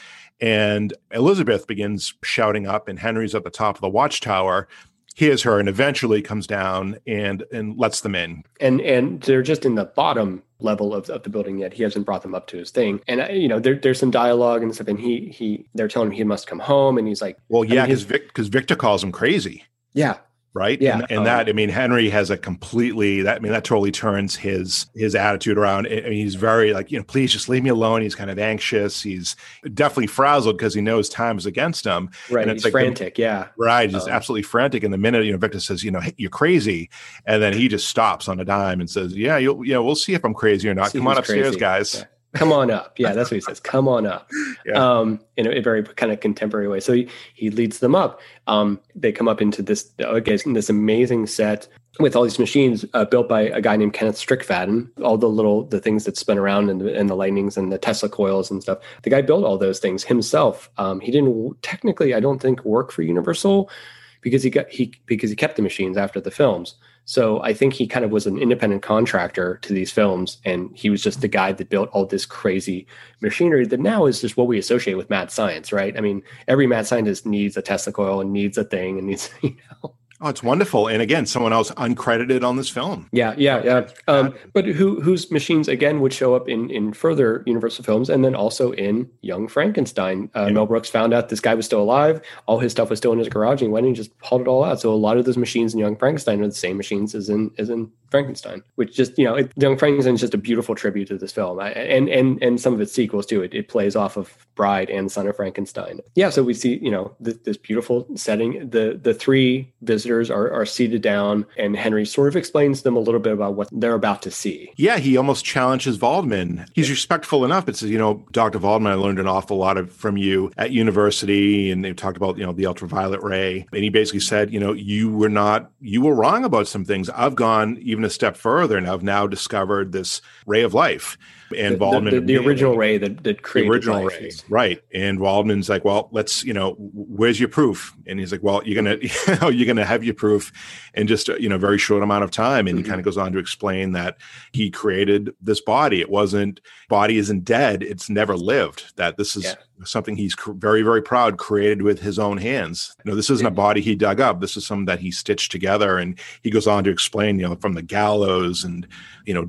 And Elizabeth begins shouting up, and Henry's at the top of the watchtower, hears her, and eventually comes down and lets them in. And they're just in the bottom level of the building yet. He hasn't brought them up to his thing. And, there's some dialogue and stuff. And they're telling him he must come home. And he's like, well, yeah, because Victor calls him crazy. Yeah. Right. Yeah. And that, Henry has a completely, that totally turns his attitude around. I mean, he's very like, please just leave me alone. He's kind of anxious. He's definitely frazzled because he knows time is against him. Right. And it's he's like frantic. Yeah. Right. He's absolutely frantic. And the minute, Victor says, hey, you're crazy. And then he just stops on a dime and says, we'll see if I'm crazy or not. Come on upstairs, guys. Yeah. Come on up. Yeah, that's what he says. Come on up. Yeah. In a very kind of contemporary way. So he leads them up. They come up into this amazing set with all these machines built by a guy named Kenneth Strickfaden. All the things that spin around and the lightnings and the Tesla coils and stuff. The guy built all those things himself. He didn't technically, I don't think, work for Universal because he kept the machines after the films. So I think he kind of was an independent contractor to these films, and he was just the guy that built all this crazy machinery that now is just what we associate with mad science, right? I mean, every mad scientist needs a Tesla coil and needs a thing and needs, Oh, it's wonderful. And again, someone else uncredited on this film. Yeah. But whose machines, again, would show up in further Universal films and then also in Young Frankenstein. Mel Brooks found out this guy was still alive. All his stuff was still in his garage. And he went and just hauled it all out. So a lot of those machines in Young Frankenstein are the same machines as in Frankenstein, which just, Young Frankenstein is just a beautiful tribute to this film. And some of its sequels, too. It plays off of Bride and Son of Frankenstein. Yeah, so we see, this beautiful setting. The three visitors are seated down, and Henry sort of explains to them a little bit about what they're about to see. Yeah, he almost challenges Waldman. He's respectful enough, but says, Dr. Waldman, I learned an awful lot from you at university, and they've talked about, the ultraviolet ray. And he basically said, you were wrong about some things. I've gone even a step further, and I've now discovered this ray of life. And Waldman, the original ray that created the original life. Ray, right? And Waldman's like, well, let's, where's your proof? And he's like, well, you're gonna have drive you proof in just a, very short amount of time. And he kind of goes on to explain that he created this body. Body isn't dead. It's never lived. That this is something he's very, very proud created with his own hands. This isn't a body he dug up. This is something that he stitched together. And he goes on to explain, from the gallows and,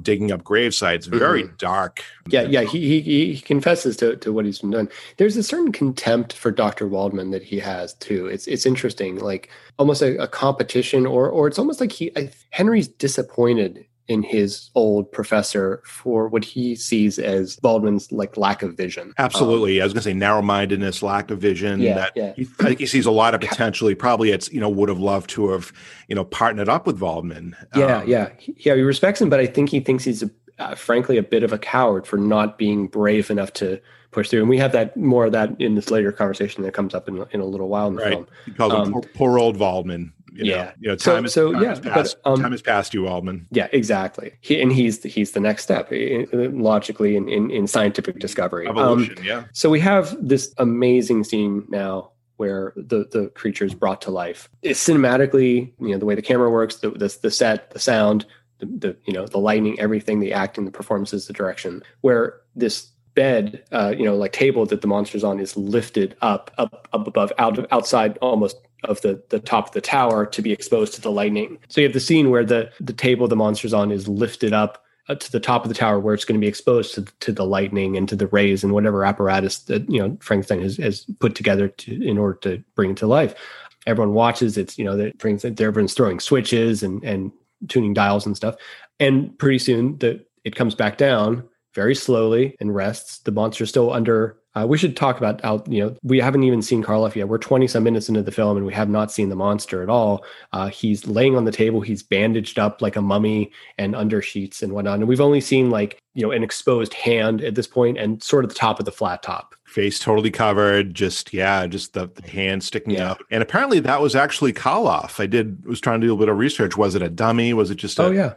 digging up gravesites, very dark. Yeah. He confesses to what he's done. There's a certain contempt for Dr. Waldman that he has too. It's interesting, like almost a competition, or it's almost like Henry's disappointed in his old professor for what he sees as Baldwin's lack of vision. Absolutely. I was going to say narrow-mindedness, lack of vision. I think he sees a lot of potentially, probably would have loved to have, partnered up with Waldman. He respects him, but I think he thinks he's frankly a bit of a coward for not being brave enough to push through. And we have more of that in this later conversation that comes up in a little while in the film. He calls him poor old Waldman. Time has passed you, Waldman. Yeah, exactly. He's the next step logically in scientific discovery. Evolution, So we have this amazing scene now where the creature is brought to life. It's cinematically, the way the camera works, the set, the sound, the lighting, everything, the acting, the performances, the direction, where this bed, table that the monster's on is lifted up above, outside almost of the top of the tower to be exposed to the lightning. So you have the scene where the table the monster's on is lifted up to the top of the tower where it's going to be exposed to the lightning and to the rays and whatever apparatus that, Frankenstein has put together in order to bring it to life. Everyone watches. It's, everyone's throwing switches and tuning dials and stuff. And pretty soon it comes back down very slowly and rests. The monster's still under... we should talk about how, we haven't even seen Karloff yet. We're 20-some minutes into the film, and we have not seen the monster at all. He's laying on the table. He's bandaged up like a mummy and under sheets and whatnot. And we've only seen an exposed hand at this point and sort of the top of the flat top. Face totally covered, just the hand sticking out. And apparently that was actually Karloff. I was trying to do a bit of research. Was it a dummy? Was it just a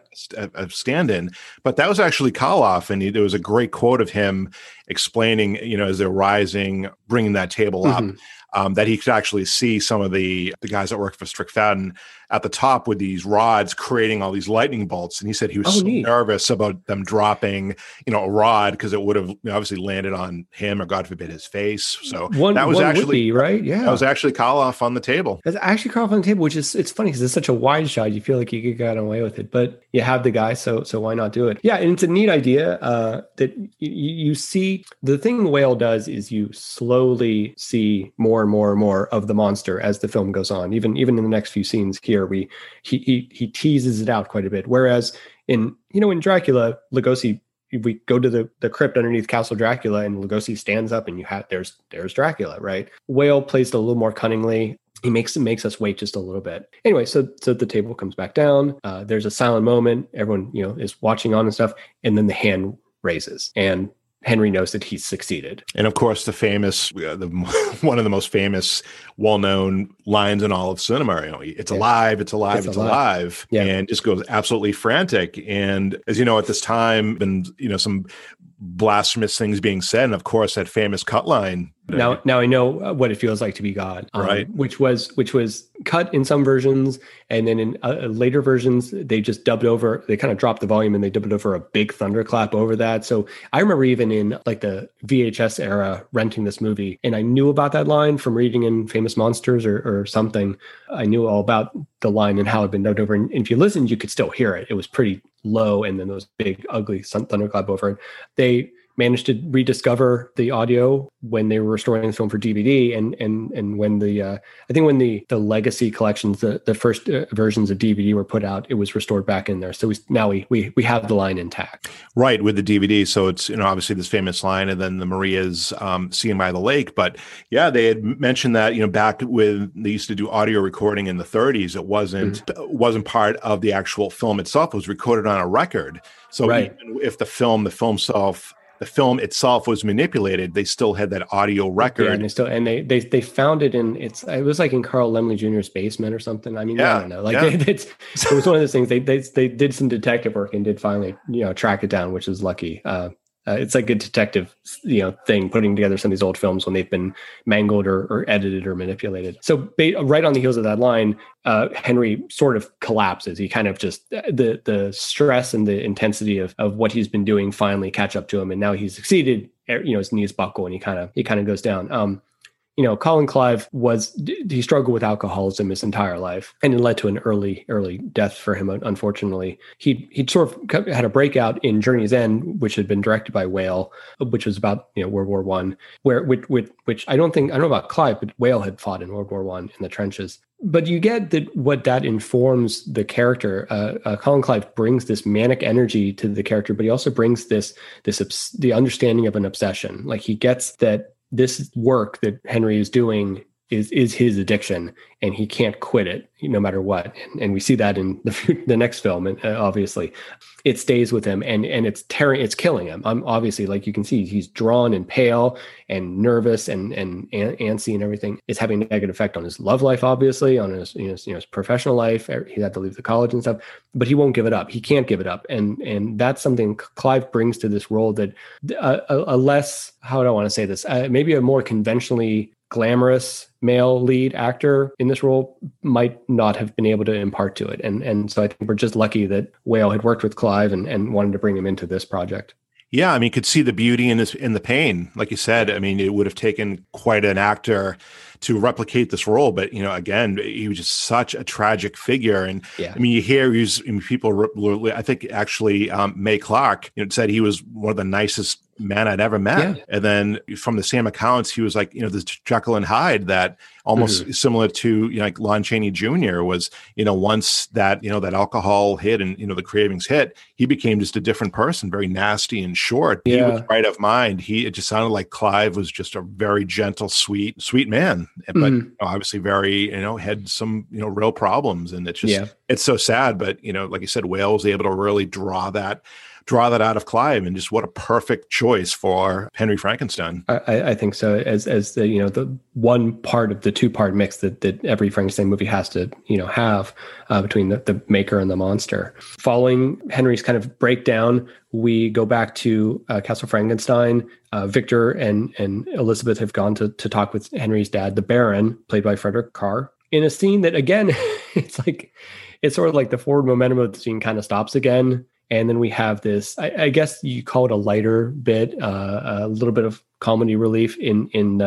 stand-in? But that was actually Karloff, and there was a great quote of him explaining, as they're rising, bringing that table up, that he could actually see some of the guys that work for Strickfaden at the top with these rods creating all these lightning bolts. And he said he was nervous about them dropping, a rod because it would have obviously landed on him or God forbid his face. So that was actually Karloff on the table. That's actually Karloff on the table, which is, it's funny because it's such a wide shot. You feel like you could get away with it, but you have the guy. So why not do it? Yeah. And it's a neat idea that you see. The thing Whale does is you slowly see more and more and more of the monster as the film goes on. Even in the next few scenes here, he teases it out quite a bit. Whereas in Dracula, Lugosi, we go to the crypt underneath Castle Dracula, and Lugosi stands up, and there's Dracula, right? Whale plays it a little more cunningly. He makes us wait just a little bit. Anyway, so the table comes back down. There's a silent moment. Everyone is watching on and stuff, and then the hand raises and Henry knows that he's succeeded. And of course, the famous, one of the most famous, well-known lines in all of cinema, it's alive, it's alive, it's alive. And just goes absolutely frantic. And as you know, at this time, and some blasphemous things being said. And of course, that famous cut line. Now I know what it feels like to be God, right? Which was cut in some versions, and then in later versions they just dubbed over. They kind of dropped the volume and they dubbed over a big thunderclap over that. So I remember even in the VHS era renting this movie, and I knew about that line from reading in Famous Monsters or something. I knew all about the line and how it had been dubbed over. And if you listened, you could still hear it. It was pretty low, and then there was big ugly thunderclap over it. They managed to rediscover the audio when they were restoring the film for DVD, and when the legacy collections, the first versions of DVD were put out, it was restored back in there. So we have the line intact, right, with the DVD. So it's obviously this famous line, and then the Maria's "Seen by the Lake." But yeah, they had mentioned that back when they used to do audio recording in the 30s, it wasn't part of the actual film itself. It was recorded on a record. So even if the film itself was manipulated, they still had that audio record. Yeah, and they found it it was in Carl Lemley Jr.'s basement or something. I mean, I don't know. It was one of those things. They did some detective work and did finally track it down, which is lucky. It's like a detective, thing, putting together some of these old films when they've been mangled or edited or manipulated. So right on the heels of that line, Henry sort of collapses. He kind of just, the stress and the intensity of what he's been doing finally catch up to him. And now he's succeeded, his knees buckle and he kind of goes down. Colin Clive he struggled with alcoholism his entire life, and it led to an early death for him. Unfortunately, he sort of had a breakout in Journey's End, which had been directed by Whale, which was about World War I, where which I don't know about Clive, but Whale had fought in World War I in the trenches. But you get that what that informs the character. Colin Clive brings this manic energy to the character, but he also brings this the understanding of an obsession. Like he gets that. This work that Henry is doing is his addiction, and he can't quit it no matter what. And we see that in the next film. And obviously, it stays with him, and it's killing him. Obviously, like you can see, he's drawn and pale and nervous and antsy and everything. It's having a negative effect on his love life, obviously, on his his professional life. He had to leave the college and stuff, but he won't give it up. He can't give it up, and that's something Clive brings to this role that a less, how do I want to say this? Maybe a more conventionally glamorous male lead actor in this role might not have been able to impart to it. And so I think we're just lucky that Whale had worked with Clive and wanted to bring him into this project. Yeah, I mean, you could see the beauty in the pain. Like you said, I mean, it would have taken quite an actor to replicate this role. But, again, he was just such a tragic figure. And yeah. I mean, you hear people, I think actually Mae Clarke, said he was one of the nicest man I'd ever met. Yeah. And then from the same accounts, he was like, this Jekyll and Hyde that almost similar to like Lon Chaney Jr. was, once that, that alcohol hit and, the cravings hit, he became just a different person, very nasty and short. Yeah. He was right of mind. It just sounded like Clive was just a very gentle, sweet man, but obviously very, had some, real problems. And it's just, it's so sad, but, like you said, Whale was able to really draw that out of Clive, and just what a perfect choice for Henry Frankenstein. I think so. As the the one part of the two-part mix that every Frankenstein movie has to have between the maker and the monster. Following Henry's kind of breakdown, we go back to Castle Frankenstein. Victor and Elizabeth have gone to talk with Henry's dad, the Baron, played by Frederick Kerr, in a scene that again, it's sort of like the forward momentum of the scene kind of stops again. And then we have this, I guess you call it a lighter bit, a little bit of comedy relief in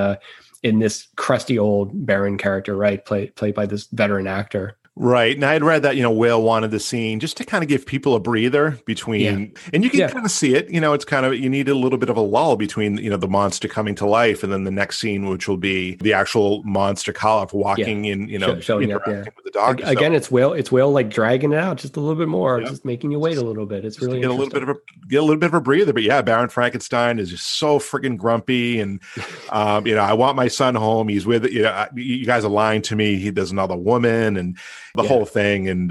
this crusty old Baron character, right? Played by this veteran actor. Right. And I had read that, Whale wanted the scene just to kind of give people a breather between, and you can kind of see it, it's kind of, you need a little bit of a lull between, the monster coming to life and then the next scene, which will be the actual monster Karloff walking in, showing interacting up, with the dog. Again, so. It's Whale like dragging it out just a little bit more, just making you wait a little bit. It's just really get a little bit of a breather, but Baron Frankenstein is just so freaking grumpy. And, I want my son home. He's with, you guys are lying to me. There's another woman and the whole thing. And,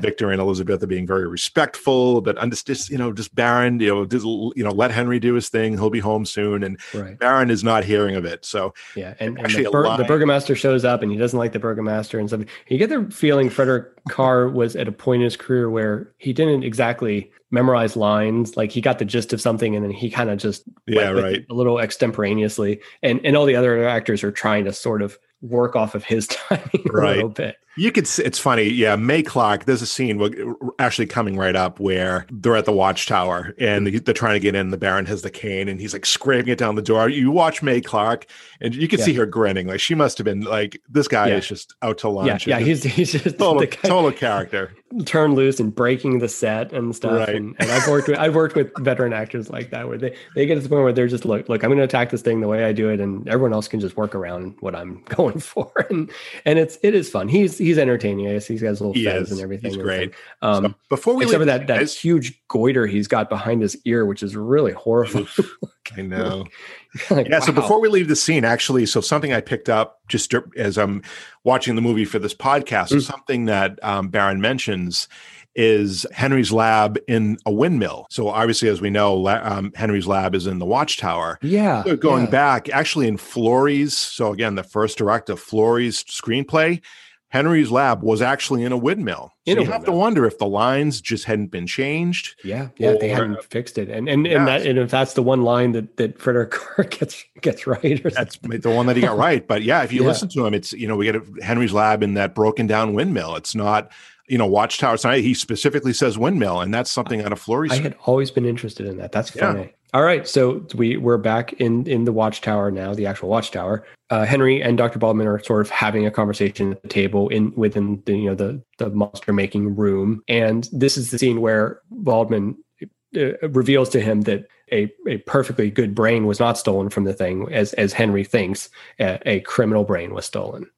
Victor and Elizabeth are being very respectful, but just Baron, let Henry do his thing. He'll be home soon. And Baron is not hearing of it. So the burgomaster shows up and he doesn't like the burgomaster and something. You get the feeling Frederick Kerr was at a point in his career where he didn't exactly memorize lines. Like he got the gist of something and then he kind of just went with it a little extemporaneously. And all the other actors are trying to sort of work off of his timing a little bit. You could see, it's funny. Yeah. Mae Clarke, there's a scene actually coming right up where they're at the watchtower and they're trying to get in. The Baron has the cane and he's like scraping it down the door. You watch Mae Clarke and you can see her grinning. Like she must've been like, this guy is just out to lunch. Yeah. He's just total character. Turn loose and breaking the set and stuff. Right. And I've worked with veteran actors like that where they get to the point where they're just look, I'm going to attack this thing the way I do it. And everyone else can just work around what I'm going for. And it is fun. He's entertaining. I guess he's got his little fez and everything. He's great. So before we leave, that huge goiter he's got behind his ear, which is really horrifying. I know. Wow. So before we leave the scene, actually, something I picked up just as I'm watching the movie for this podcast, something that Baron mentions is Henry's lab in a windmill. So obviously, as we know, Henry's lab is in the watchtower. Yeah. So going back, actually in Florey's, so again, the first director, Florey's screenplay, Henry's lab was actually in a windmill. So you have to wonder if the lines just hadn't been changed. Yeah, they hadn't fixed it. And if that's the one line that Frederick Kerr gets right. That's the one that he got right. But yeah, if you listen to him, it's, we get Henry's lab in that broken down windmill. It's not, Watchtower. He specifically says windmill, and that's something out of Florey's. I had always been interested in that. That's funny. Yeah. All right, so we're back in the watchtower now, the actual watchtower. Henry and Dr. Baldwin are sort of having a conversation at the table within the monster making room, and this is the scene where Baldwin reveals to him that a perfectly good brain was not stolen from the thing, as Henry thinks a criminal brain was stolen.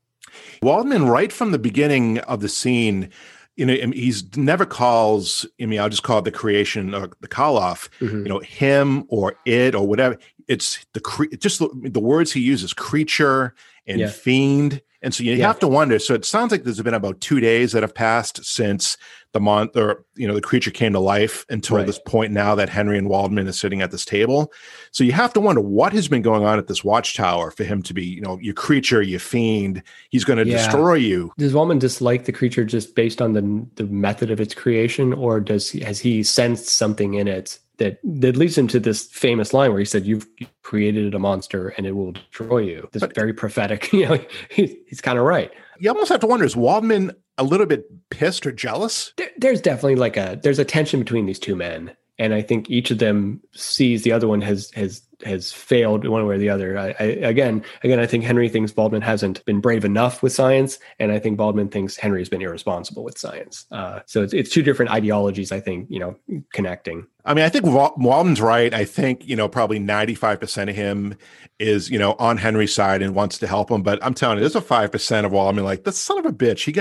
Waldman, right from the beginning of the scene, he's never calls, I'll just call it the creation or the Karloff, him or it or whatever. It's the words he uses, creature and fiend. And so you have to wonder. So it sounds like there's been about 2 days that have passed since the month or, the creature came to life until this point now that Henry and Waldman is sitting at this table. So you have to wonder what has been going on at this watchtower for him to be, your creature, your fiend, he's going to destroy you. Does Waldman dislike the creature just based on the method of its creation, or has he sensed something in it that leads him to this famous line where he said, "You've created a monster and it will destroy you." This very prophetic, he's kind of right. You almost have to wonder, is Waldman a little bit pissed or jealous? There's definitely there's a tension between these two men. And I think each of them sees the other one has failed one way or the other. Again, I think Henry thinks Baldwin hasn't been brave enough with science, and I think Baldwin thinks Henry's been irresponsible with science. So it's two different ideologies, I think, connecting. I think Waldman's right. I think, probably 95% of him is, on Henry's side and wants to help him. But I'm telling you, there's a 5% of Waldman like, the son of a bitch. He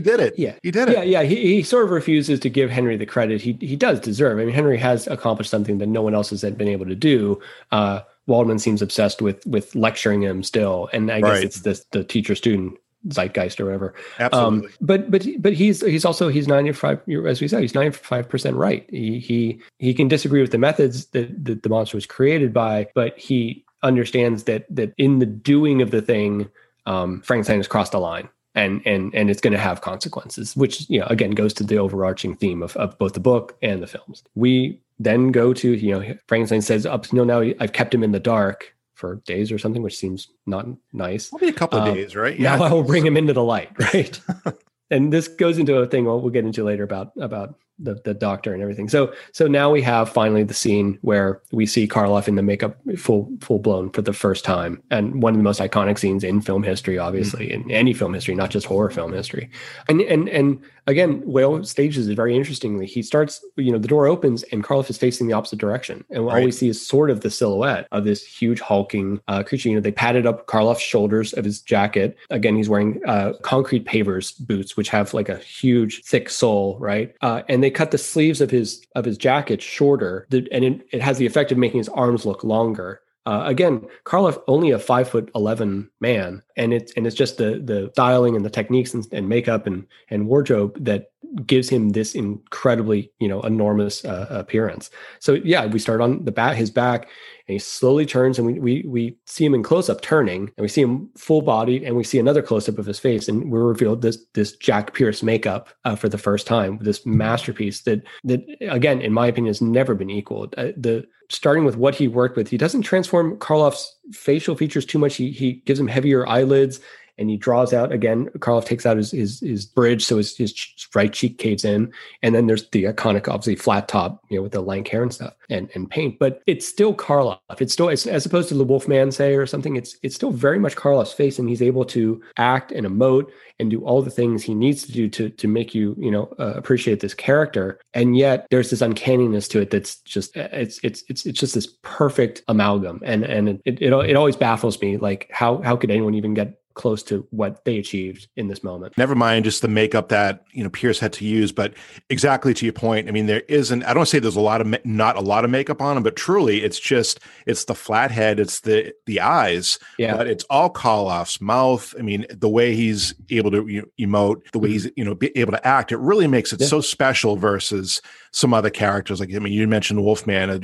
did it. Yeah. He did it. Yeah. He sort of refuses to give Henry the credit he does deserve. Henry has accomplished something that no one else has been able to do. Waldman seems obsessed with lecturing him still. And I guess it's the teacher-student zeitgeist or whatever. Absolutely. But he's 95, as we said, he's 95% right. He can disagree with the methods that the monster was created by, but he understands that in the doing of the thing, Frankenstein has crossed the line. And it's going to have consequences, which, again, goes to the overarching theme of both the book and the films. We then go to, Frankenstein says, up until now, I've kept him in the dark for days or something, which seems not nice. Probably a couple of days, right? Yeah. Now I will bring him into the light, right? And this goes into a thing we'll get into later about the doctor and everything. So now we have finally the scene where we see Karloff in the makeup full blown for the first time, and one of the most iconic scenes in film history, obviously, in any film history, not just horror film history. And again, Whale stages it very interestingly. He starts, the door opens and Karloff is facing the opposite direction, and all we see is sort of the silhouette of this huge hulking creature. They padded up Karloff's shoulders of his jacket. Again, he's wearing concrete pavers boots, which have like a huge thick sole, right? And they cut the sleeves of his jacket shorter, and it has the effect of making his arms look longer. Again, Karloff, only a 5'11" man, and it's just the styling and the techniques and makeup and wardrobe that gives him this incredibly enormous appearance. So we start on his back, and he slowly turns, and we see him in close up turning, and we see him full bodied, and we see another close up of his face, and we're revealed this Jack Pierce makeup for the first time. This masterpiece that again, in my opinion, has never been equaled. Starting with what he worked with, he doesn't transform Karloff's facial features too much. He gives him heavier eyelids. And he draws out, again, Karloff takes out his bridge, so his right cheek caves in. And then there's the iconic, obviously, flat top, with the lank hair and stuff and paint. But it's still Karloff. It's still, as opposed to the Wolfman, say, or something, it's still very much Karloff's face. And he's able to act and emote and do all the things he needs to do to make you, appreciate this character. And yet there's this uncanniness to it that's just, it's just this perfect amalgam. And it always baffles me, like, how could anyone even get close to what they achieved in this moment? Never mind just the makeup that Pierce had to use, but exactly to your point, there isn't, I don't say there's not a lot of makeup on him, but truly it's the flathead, it's the eyes, but it's all Karloff's mouth. The way he's able to emote, the way he's able to act, it really makes it so special versus some other characters. Like, you mentioned Wolfman,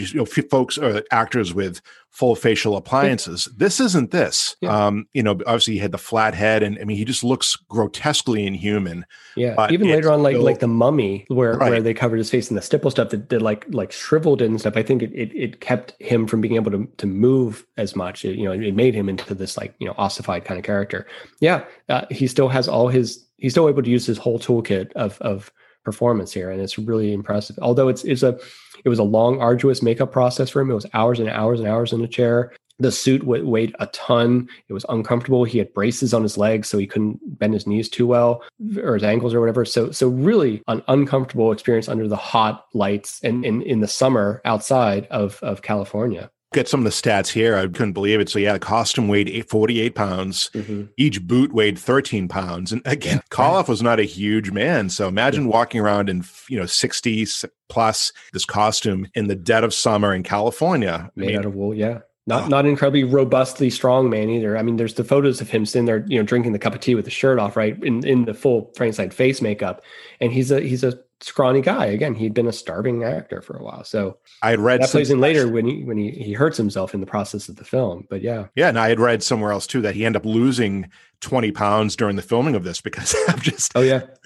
folks or actors with full facial appliances. This isn't this. Obviously he had the flat head, and I mean, he just looks grotesquely inhuman. Yeah, even later on, like the Mummy, where they covered his face in the stipple stuff that like shriveled and stuff. I think it kept him from being able to move as much. It made him into this ossified kind of character. Yeah, he's still able to use his whole toolkit of performance here, and it's really impressive. Although it was a long, arduous makeup process for him. It was hours and hours and hours in a chair. The suit weighed a ton. It was uncomfortable. He had braces on his legs, so he couldn't bend his knees too well, or his ankles or whatever. So really an uncomfortable experience under the hot lights and in the summer outside of California. Get some of the stats here. I couldn't believe it. So yeah, the costume weighed 48 pounds. Mm-hmm. Each boot weighed 13 pounds. And again, Karloff was not a huge man. So imagine walking around in 60s plus this costume in the dead of summer in California. Made out of wool, yeah. Not incredibly robustly strong man either. I mean, there's the photos of him sitting there, drinking the cup of tea with the shirt off, right, in the full Frankenstein face makeup, and he's a scrawny guy. Again, he'd been a starving actor for a while, so I had read that plays in later when he hurts himself in the process of the film. But yeah, and I had read somewhere else too that he ended up losing 20 pounds during the filming of this because I'm just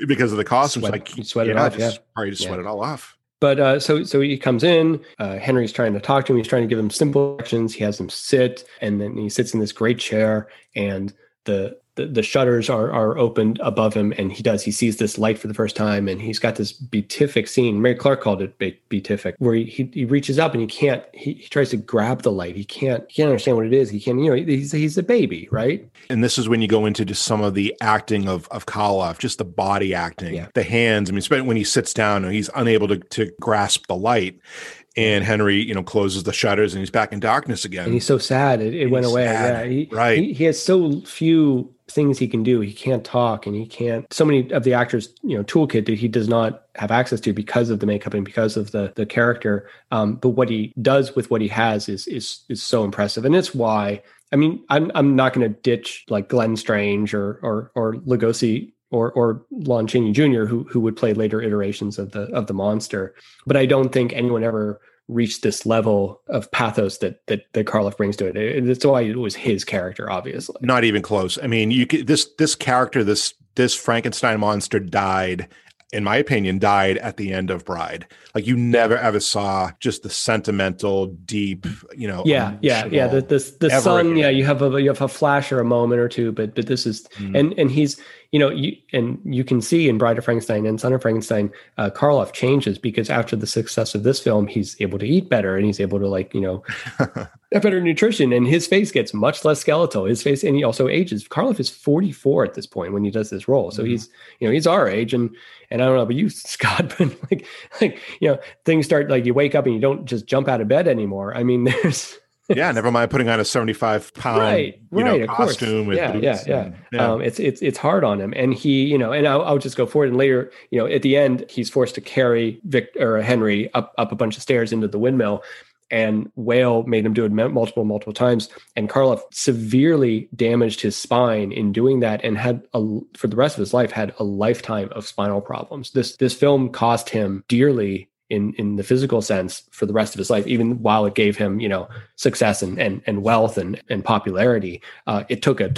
because of the costumes, sweat it all off. But so he comes in, Henry's trying to talk to him. He's trying to give him simple directions. He has him sit, and then he sits in this great chair, and the shutters are opened above him, and he sees this light for the first time, and he's got this beatific scene. Mary Clarke called it beatific, where he reaches up and he tries to grab the light. He can't understand what it is. He can't, he's a baby, right? And this is when you go into just some of the acting of Karloff, just the body acting, the hands. I mean, especially when he sits down and he's unable to grasp the light. And Henry, closes the shutters, and he's back in darkness again. And he's so sad. It went away. Sad. Yeah, he has so few things he can do. He can't talk, and he can't. So many of the actors, toolkit that he does not have access to because of the makeup and because of the character. But what he does with what he has is so impressive, and it's why. I mean, I'm not going to ditch like Glenn Strange or Lugosi. Or Lon Chaney Jr., who would play later iterations of the monster, but I don't think anyone ever reached this level of pathos that Karloff brings to it. That's why it was his character, obviously. Not even close. I mean, this Frankenstein monster died, in my opinion, at the end of Bride. Like, you never ever saw just the sentimental, deep, The sun. Again. Yeah, you have a flash or a moment or two, but this is and he's. You can see in Bride of Frankenstein and Son of Frankenstein, Karloff changes because after the success of this film, he's able to eat better, and he's able to have better nutrition, and his face gets much less skeletal. And he also ages. Karloff is 44 at this point when he does this role, so he's our age, and I don't know about you, Scott, but things start you wake up and you don't just jump out of bed anymore. I mean, there's. Yeah, never mind putting on a 75-pound costume. With boots It's hard on him, and he and I'll just go forward. And later, at the end, he's forced to carry Henry up a bunch of stairs into the windmill. And Whale made him do it multiple times. And Karloff severely damaged his spine in doing that, and for the rest of his life had a lifetime of spinal problems. This film cost him dearly. In the physical sense for the rest of his life, even while it gave him, success and wealth and popularity, it took a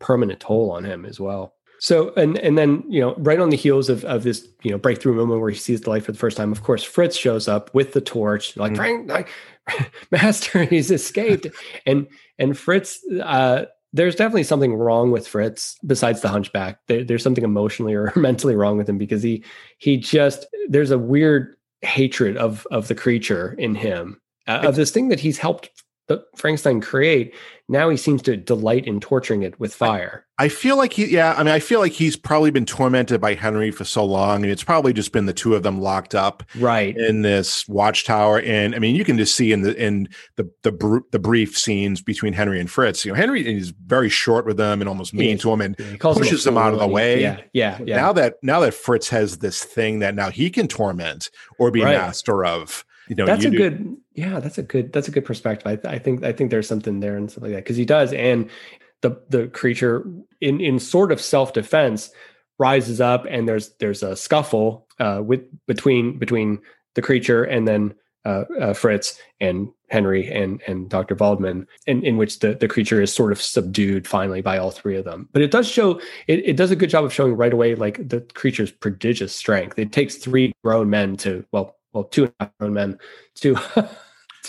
permanent toll on him as well. So, and then, right on the heels of this, breakthrough moment where he sees the light for the first time, of course, Fritz shows up with the torch, Master, he's escaped. And Fritz, there's definitely something wrong with Fritz besides the hunchback. There's something emotionally or mentally wrong with him because there's a weird hatred of the creature in him, of this thing that he's helped Frankenstein create. Now he seems to delight in torturing it with fire. I feel like he's probably been tormented by Henry for so long, and it's probably just been the two of them locked up in this watchtower. And I mean, you can just see in the brief scenes between Henry and Fritz, Henry is very short with them and almost mean to him, and pushes them out of the way. Yeah. Now that Fritz has this thing that now he can torment or be master of. That's a good perspective. I think there's something there and something like that because he does, and the creature in sort of self-defense rises up, and there's a scuffle between the creature and then Fritz and Henry and Dr. Waldman, in which the creature is sort of subdued finally by all three of them. But it does show, it does a good job of showing right away, like, the creature's prodigious strength. It takes three grown men to, well, 2.5 grown men to...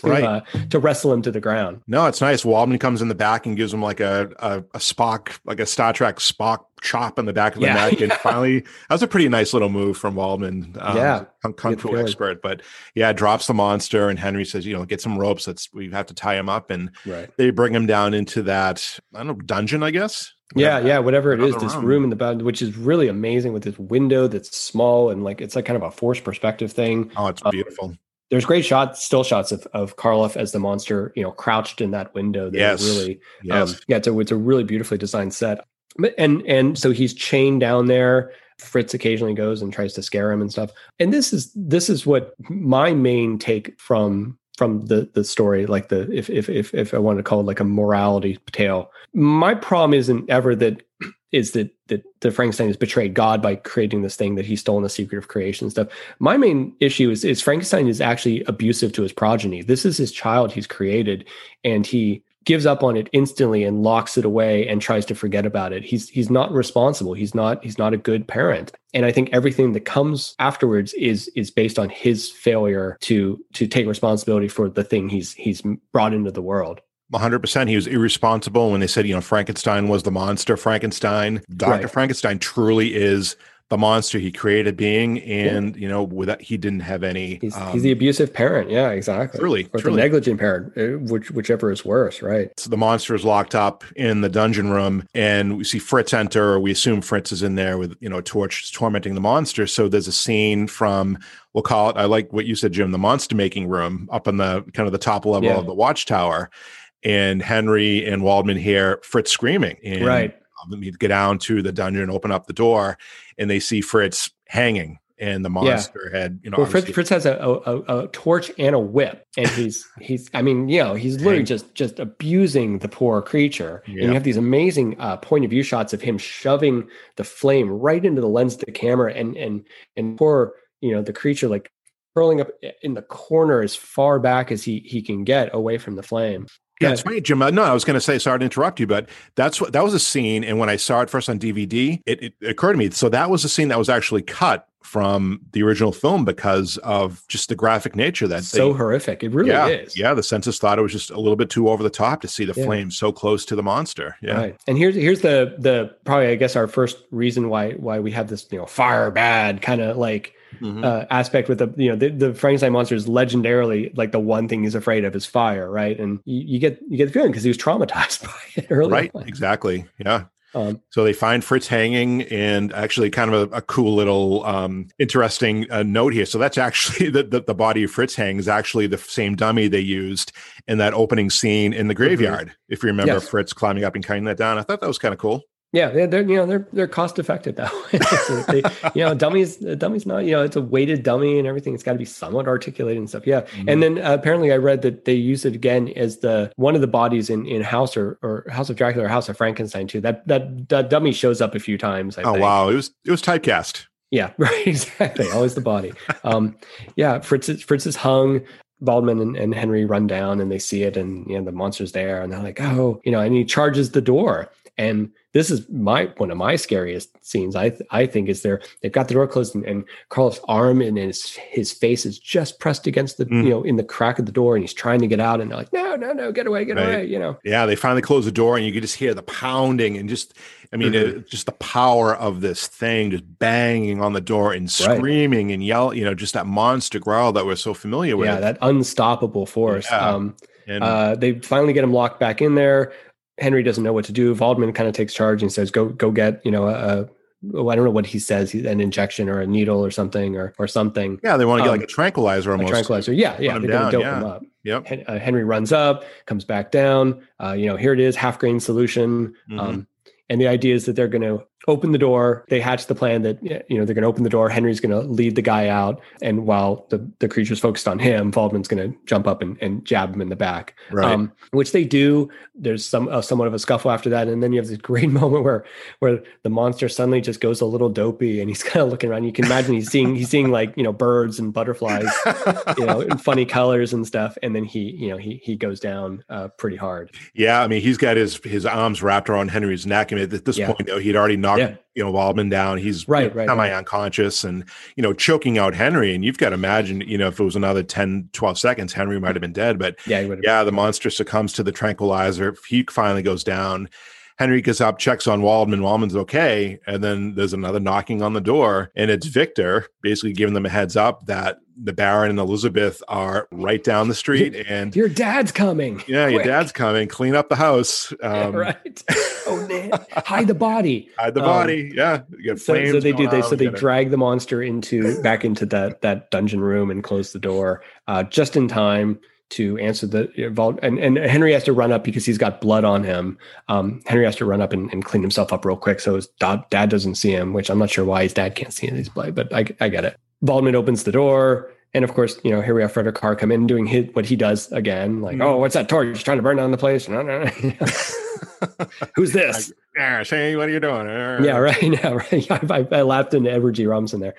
Right. To wrestle him to the ground. No, it's nice. Waldman comes in the back and gives him like a Spock, like a Star Trek Spock chop in the back of the neck. And finally, that was a pretty nice little move from Waldman. Kung Fu expert. But yeah, drops the monster, and Henry says, get some ropes. We have to tie him up. And they bring him down into that, I don't know, dungeon, I guess. Whatever it is, this room in the back, which is really amazing, with this window that's small and like, it's like kind of a forced perspective thing. Oh, it's beautiful. There's great still shots of Karloff as the monster, crouched in that window. So it's a really beautifully designed set. And so he's chained down there. Fritz occasionally goes and tries to scare him and stuff. And this is what my main take from the story, like the, if I wanted to call it like a morality tale. My problem isn't ever that Frankenstein has betrayed God by creating this thing that he stole in the secret of creation and stuff. My main issue is Frankenstein is actually abusive to his progeny. This is his child he's created, and he gives up on it instantly and locks it away and tries to forget about it. He's not responsible. He's not a good parent. And I think everything that comes afterwards is based on his failure to take responsibility for the thing he's brought into the world. 100%. He was irresponsible when they said, Frankenstein was the monster. Frankenstein, Dr. Frankenstein truly is the monster. He created being, and, without, he didn't have any. He's the abusive parent. Yeah, exactly. Truly. The negligent parent, whichever is worse, right? So the monster is locked up in the dungeon room, and we see Fritz enter, or we assume Fritz is in there with, a torch tormenting the monster. So there's a scene from... We'll call it, I like what you said, Jim, the monster making room up on the kind of the top level of the watchtower, and Henry and Waldman hear Fritz screaming, and they get down to the dungeon, open up the door, and they see Fritz hanging, and the monster had, Fritz has a torch and a whip, and he's literally just abusing the poor creature. Yeah. And you have these amazing point of view shots of him shoving the flame right into the lens of the camera, and poor, the creature like curling up in the corner as far back as he can get away from the flame. Yeah, it's funny, Jim. No, I was going to say, sorry to interrupt you, but that was a scene. And when I saw it first on DVD, it occurred to me. So that was a scene that was actually cut from the original film because of just the graphic nature. That's so horrific. It really is. Yeah. The censors thought it was just a little bit too over the top to see the flame so close to the monster. Yeah. Right. And here's the probably, I guess, our first reason why we have this, fire bad kind of like, mm-hmm. Aspect with the Frankenstein monster is legendarily like the one thing he's afraid of is fire, right? And you get the feeling because he was traumatized by it early on. Exactly. Yeah. So they find Fritz hanging, and actually kind of a cool little interesting note here. So that's actually the body of Fritz hanging is actually the same dummy they used in that opening scene in the graveyard. Mm-hmm. If you remember, Fritz climbing up and cutting that down. I thought that was kind of cool. Yeah, they're cost effective that way. So dummies not, it's a weighted dummy and everything. It's got to be somewhat articulated and stuff. Yeah. Mm-hmm. And then apparently I read that they use it again as one of the bodies in House or House of Dracula or House of Frankenstein too. That dummy shows up a few times, I think. Oh wow, it was typecast. Yeah, right, exactly. Always the body. Fritz is hung. Waldman and Henry run down and they see it, and the monster's there, and they're like, oh, and he charges the door. And this is one of my scariest scenes, I think, is they've got the door closed, and Karloff's arm and his face is just pressed against the, in the crack of the door, and he's trying to get out, and they're like, no, get away, Yeah, they finally close the door, and you can just hear the pounding and just, mm-hmm. Just the power of this thing just banging on the door and screaming and yelling, just that monster growl that we're so familiar with. Yeah, that unstoppable force. Yeah. They finally get him locked back in there. Henry doesn't know what to do. Waldman kind of takes charge and says, go get, I don't know what he says, an injection or a needle or something or something. Yeah, they want to get like a tranquilizer almost. A tranquilizer, yeah. They're going to dope him up. Yep. Henry runs up, comes back down. Here it is, half-grain solution. Mm-hmm. And the idea is that they're going to open the door. They hatch the plan that, you know, they're going to open the door. Henry's going to lead the guy out. And while the creature's focused on him, Waldman's going to jump up and jab him in the back, right. Which they do. There's somewhat of a scuffle after that. And then you have this great moment where the monster suddenly just goes a little dopey and he's kind of looking around. You can imagine he's seeing like, you know, birds and butterflies, you know, and funny colors and stuff. And then he goes down pretty hard. Yeah. I mean, he's got his arms wrapped around Henry's neck. I mean, at this point, though, he'd already knocked, you know, Waldman down. He's unconscious and, you know, choking out Henry. And you've got to imagine, you know, if it was another 10, 12 seconds, Henry might've been dead, but the monster succumbs to the tranquilizer. He finally goes down. Henry gets up, checks on Waldman. Waldman's okay. And then there's another knocking on the door, and it's Victor basically giving them a heads up that the Baron and Elizabeth are right down the street, and your dad's coming. Yeah, your dad's coming. Clean up the house. Right. Oh, man. Hide the body. Hide the body. Yeah. You got flames. So they do. They drag the monster back into that dungeon room and close the door just in time to answer and Henry has to run up because he's got blood on him. Henry has to run up and clean himself up real quick so his dad doesn't see him, which I'm not sure why his dad can't see his blood, but I get it. Waldman opens the door, and of course, you know, here we have Frederick Kerr come in doing what he does again, like, oh, what's that torch? Trying to burn down the place? No. Who's this? Shane, what are you doing? Yeah, right. Yeah, right. I laughed into Edward G. Robinson there.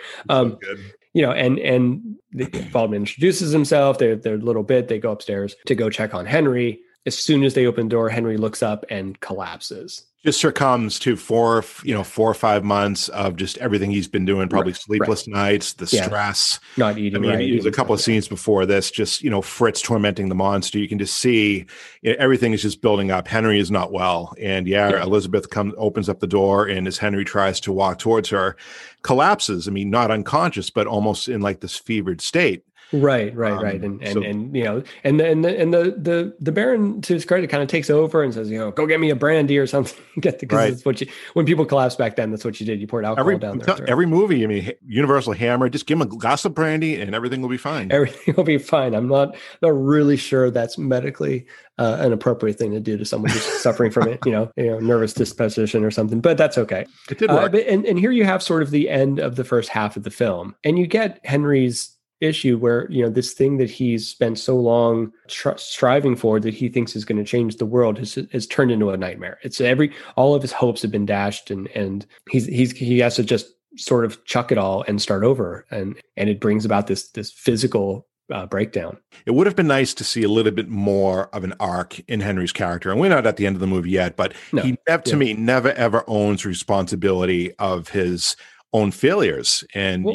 You know, and Waldman introduces himself. They're a little bit. They go upstairs to go check on Henry. As soon as they open the door, Henry looks up and collapses. Just succumbs to 4 or 5 months of just everything he's been doing, probably sleepless nights, the stress. Not eating. I mean, there's a couple of scenes before this, just, you know, Fritz tormenting the monster. You can just see, you know, everything is just building up. Henry is not well. And Elizabeth opens up the door, and as Henry tries to walk towards her, collapses. I mean, not unconscious, but almost in like this fevered state. Right. And the Baron, to his credit, kind of takes over and says, you know, go get me a brandy or something. That's what when people collapsed back then, that's what you did. You poured alcohol down their throat. Every movie, I mean, Universal Hammer, just give them a glass of brandy and everything will be fine. Everything will be fine. I'm not really sure that's medically an appropriate thing to do to someone who's suffering from it, you know, nervous disposition or something, but that's okay. It did work. But here you have sort of the end of the first half of the film, and you get Henry's issue where, you know, this thing that he's spent so long striving for that he thinks is going to change the world has turned into a nightmare. It's all of his hopes have been dashed, and he has to just sort of chuck it all and start over. And it brings about this physical breakdown. It would have been nice to see a little bit more of an arc in Henry's character. And we're not at the end of the movie yet, but he never ever owns responsibility of his own failures. And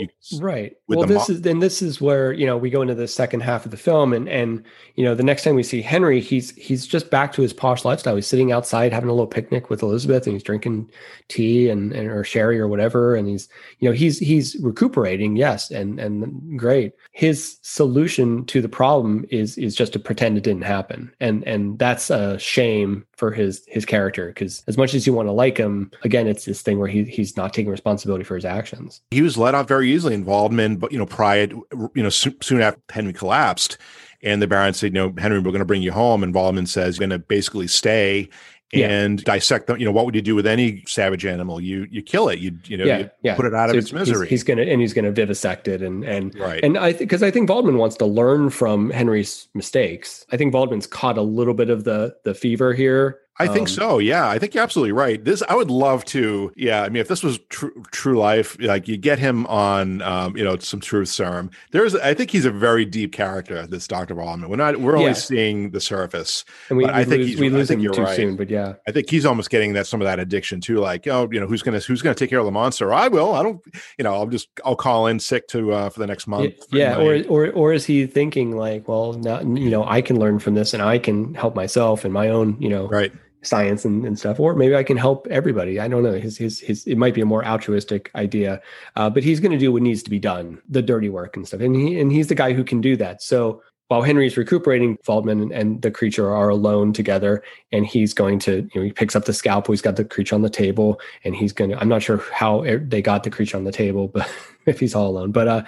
this is where, you know, we go into the second half of the film, and you know, the next time we see Henry, he's just back to his posh lifestyle. He's sitting outside having a little picnic with Elizabeth, and he's drinking tea and or sherry or whatever, and he's, you know, he's recuperating, and great. His solution to the problem is just to pretend it didn't happen, and that's a shame for his character, because as much as you want to like him, again, it's this thing where he's not taking responsibility for his actions. He was let off very easily in Waldman, but, you know, prior, you know, soon after Henry collapsed, and the Baron said, you know, Henry, we're going to bring you home. And Waldman says, you're going to basically stay and dissect them. You know, what would you do with any savage animal? You kill it. You put it out of its misery. He's going to vivisect it. And I think Waldman wants to learn from Henry's mistakes. I think Waldman's caught a little bit of the fever here. I think so. Yeah, I think you're absolutely right. I would love to. Yeah, I mean, if this was true life, like you get him on, you know, some truth serum. I think he's a very deep character. This Dr. Waldman. We're only seeing the surface. And I think we lose him too soon. But yeah, I think he's almost getting some of that addiction too. Like, oh, you know, who's gonna take care of the monster? I will. I don't. You know, I'll call in sick to for the next month. Yeah. Or is he thinking like, well, now, you know, I can learn from this and I can help myself and my own, you know, science and stuff, or maybe I can help everybody. I don't know. His it might be a more altruistic idea, but he's going to do what needs to be done, the dirty work and stuff. And he's the guy who can do that. So while Henry's recuperating, Waldman and the creature are alone together, and he's going to, you know, he picks up the scalpel. He's got the creature on the table, and he's going to, I'm not sure how they got the creature on the table, but if he's all alone, but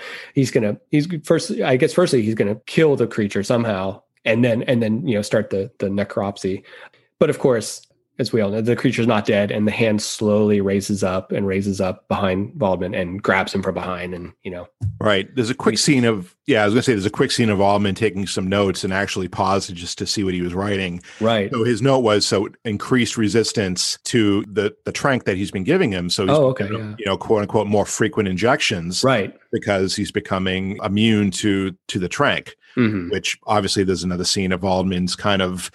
firstly, he's going to kill the creature somehow, and then, you know, start the necropsy. But of course, as we all know, the creature's not dead, and the hand slowly raises up behind Waldman and grabs him from behind, and Right. There's a quick scene of there's a quick scene of Waldman taking some notes and actually paused just to see what he was writing. Right. So his note was increased resistance to the trank that he's been giving him. So he's quote unquote more frequent injections. Right. Because he's becoming immune to the trank. Mm-hmm. Which obviously there's another scene of Waldman's kind of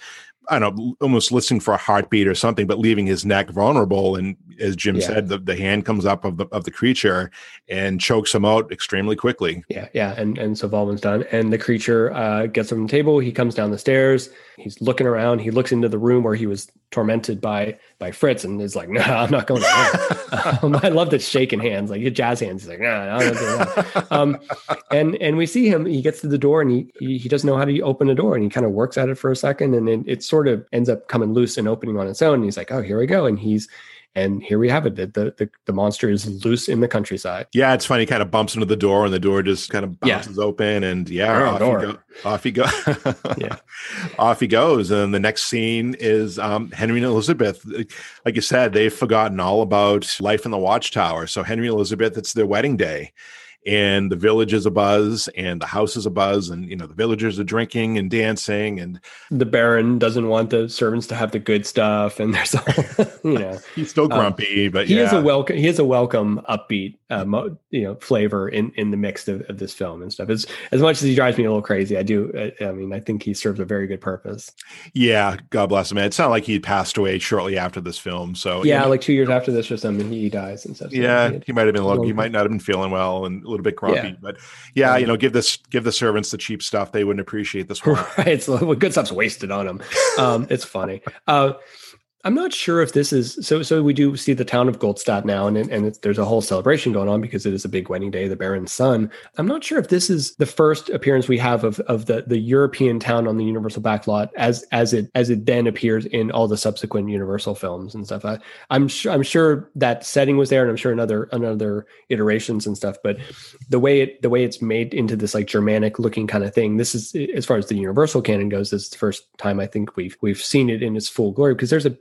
almost listening for a heartbeat or something, but leaving his neck vulnerable. And as Jim said, the hand comes up of the creature and chokes him out extremely quickly. Yeah. And so Waldman's done. And the creature gets on the table. He comes down the stairs. He's looking around. He looks into the room where he was tormented by Fritz and is like, no, I'm not going there. I love that shaking hands, like your jazz hands. He's like, no, I'm not doing that. And we see him, he gets to the door and he doesn't know how to open a door, and he kind of works at it for a second, and it sort of ends up coming loose and opening on its own. And he's like, oh, here we go. And here we have it. The monster is loose in the countryside. Yeah, it's funny. He kind of bumps into the door, and the door just kind of bounces open. And off he goes. Yeah, off he goes. And the next scene is Henry and Elizabeth. Like you said, they've forgotten all about life in the watchtower. So Henry and Elizabeth, it's their wedding day. And the village is abuzz, and the house is abuzz, and the villagers are drinking and dancing, and the Baron doesn't want the servants to have the good stuff, and there's all, he's still grumpy, but he has a welcome upbeat flavor in the mix of this film and stuff. As much as he drives me a little crazy, I think he serves a very good purpose. Yeah, God bless him. It's not like he passed away shortly after this film, so like 2 years after this or something, he dies and stuff. Yeah, so he might have been lucky. He might not have been feeling well and a little bit grumpy, but give the servants the cheap stuff. They wouldn't appreciate this one. Right. So good stuff's wasted on them. It's funny. I'm not sure if this is so we do see the town of Goldstadt now, and there's a whole celebration going on because it is a big wedding day, the Baron's son. I'm not sure if this is the first appearance we have of the European town on the Universal backlot as it then appears in all the subsequent Universal films and stuff. I'm sure that setting was there, and I'm sure another iterations and stuff, but the way it's made into this like Germanic looking kind of thing, this is, as far as the Universal canon goes, this is the first time I think we've seen it in its full glory, because there's a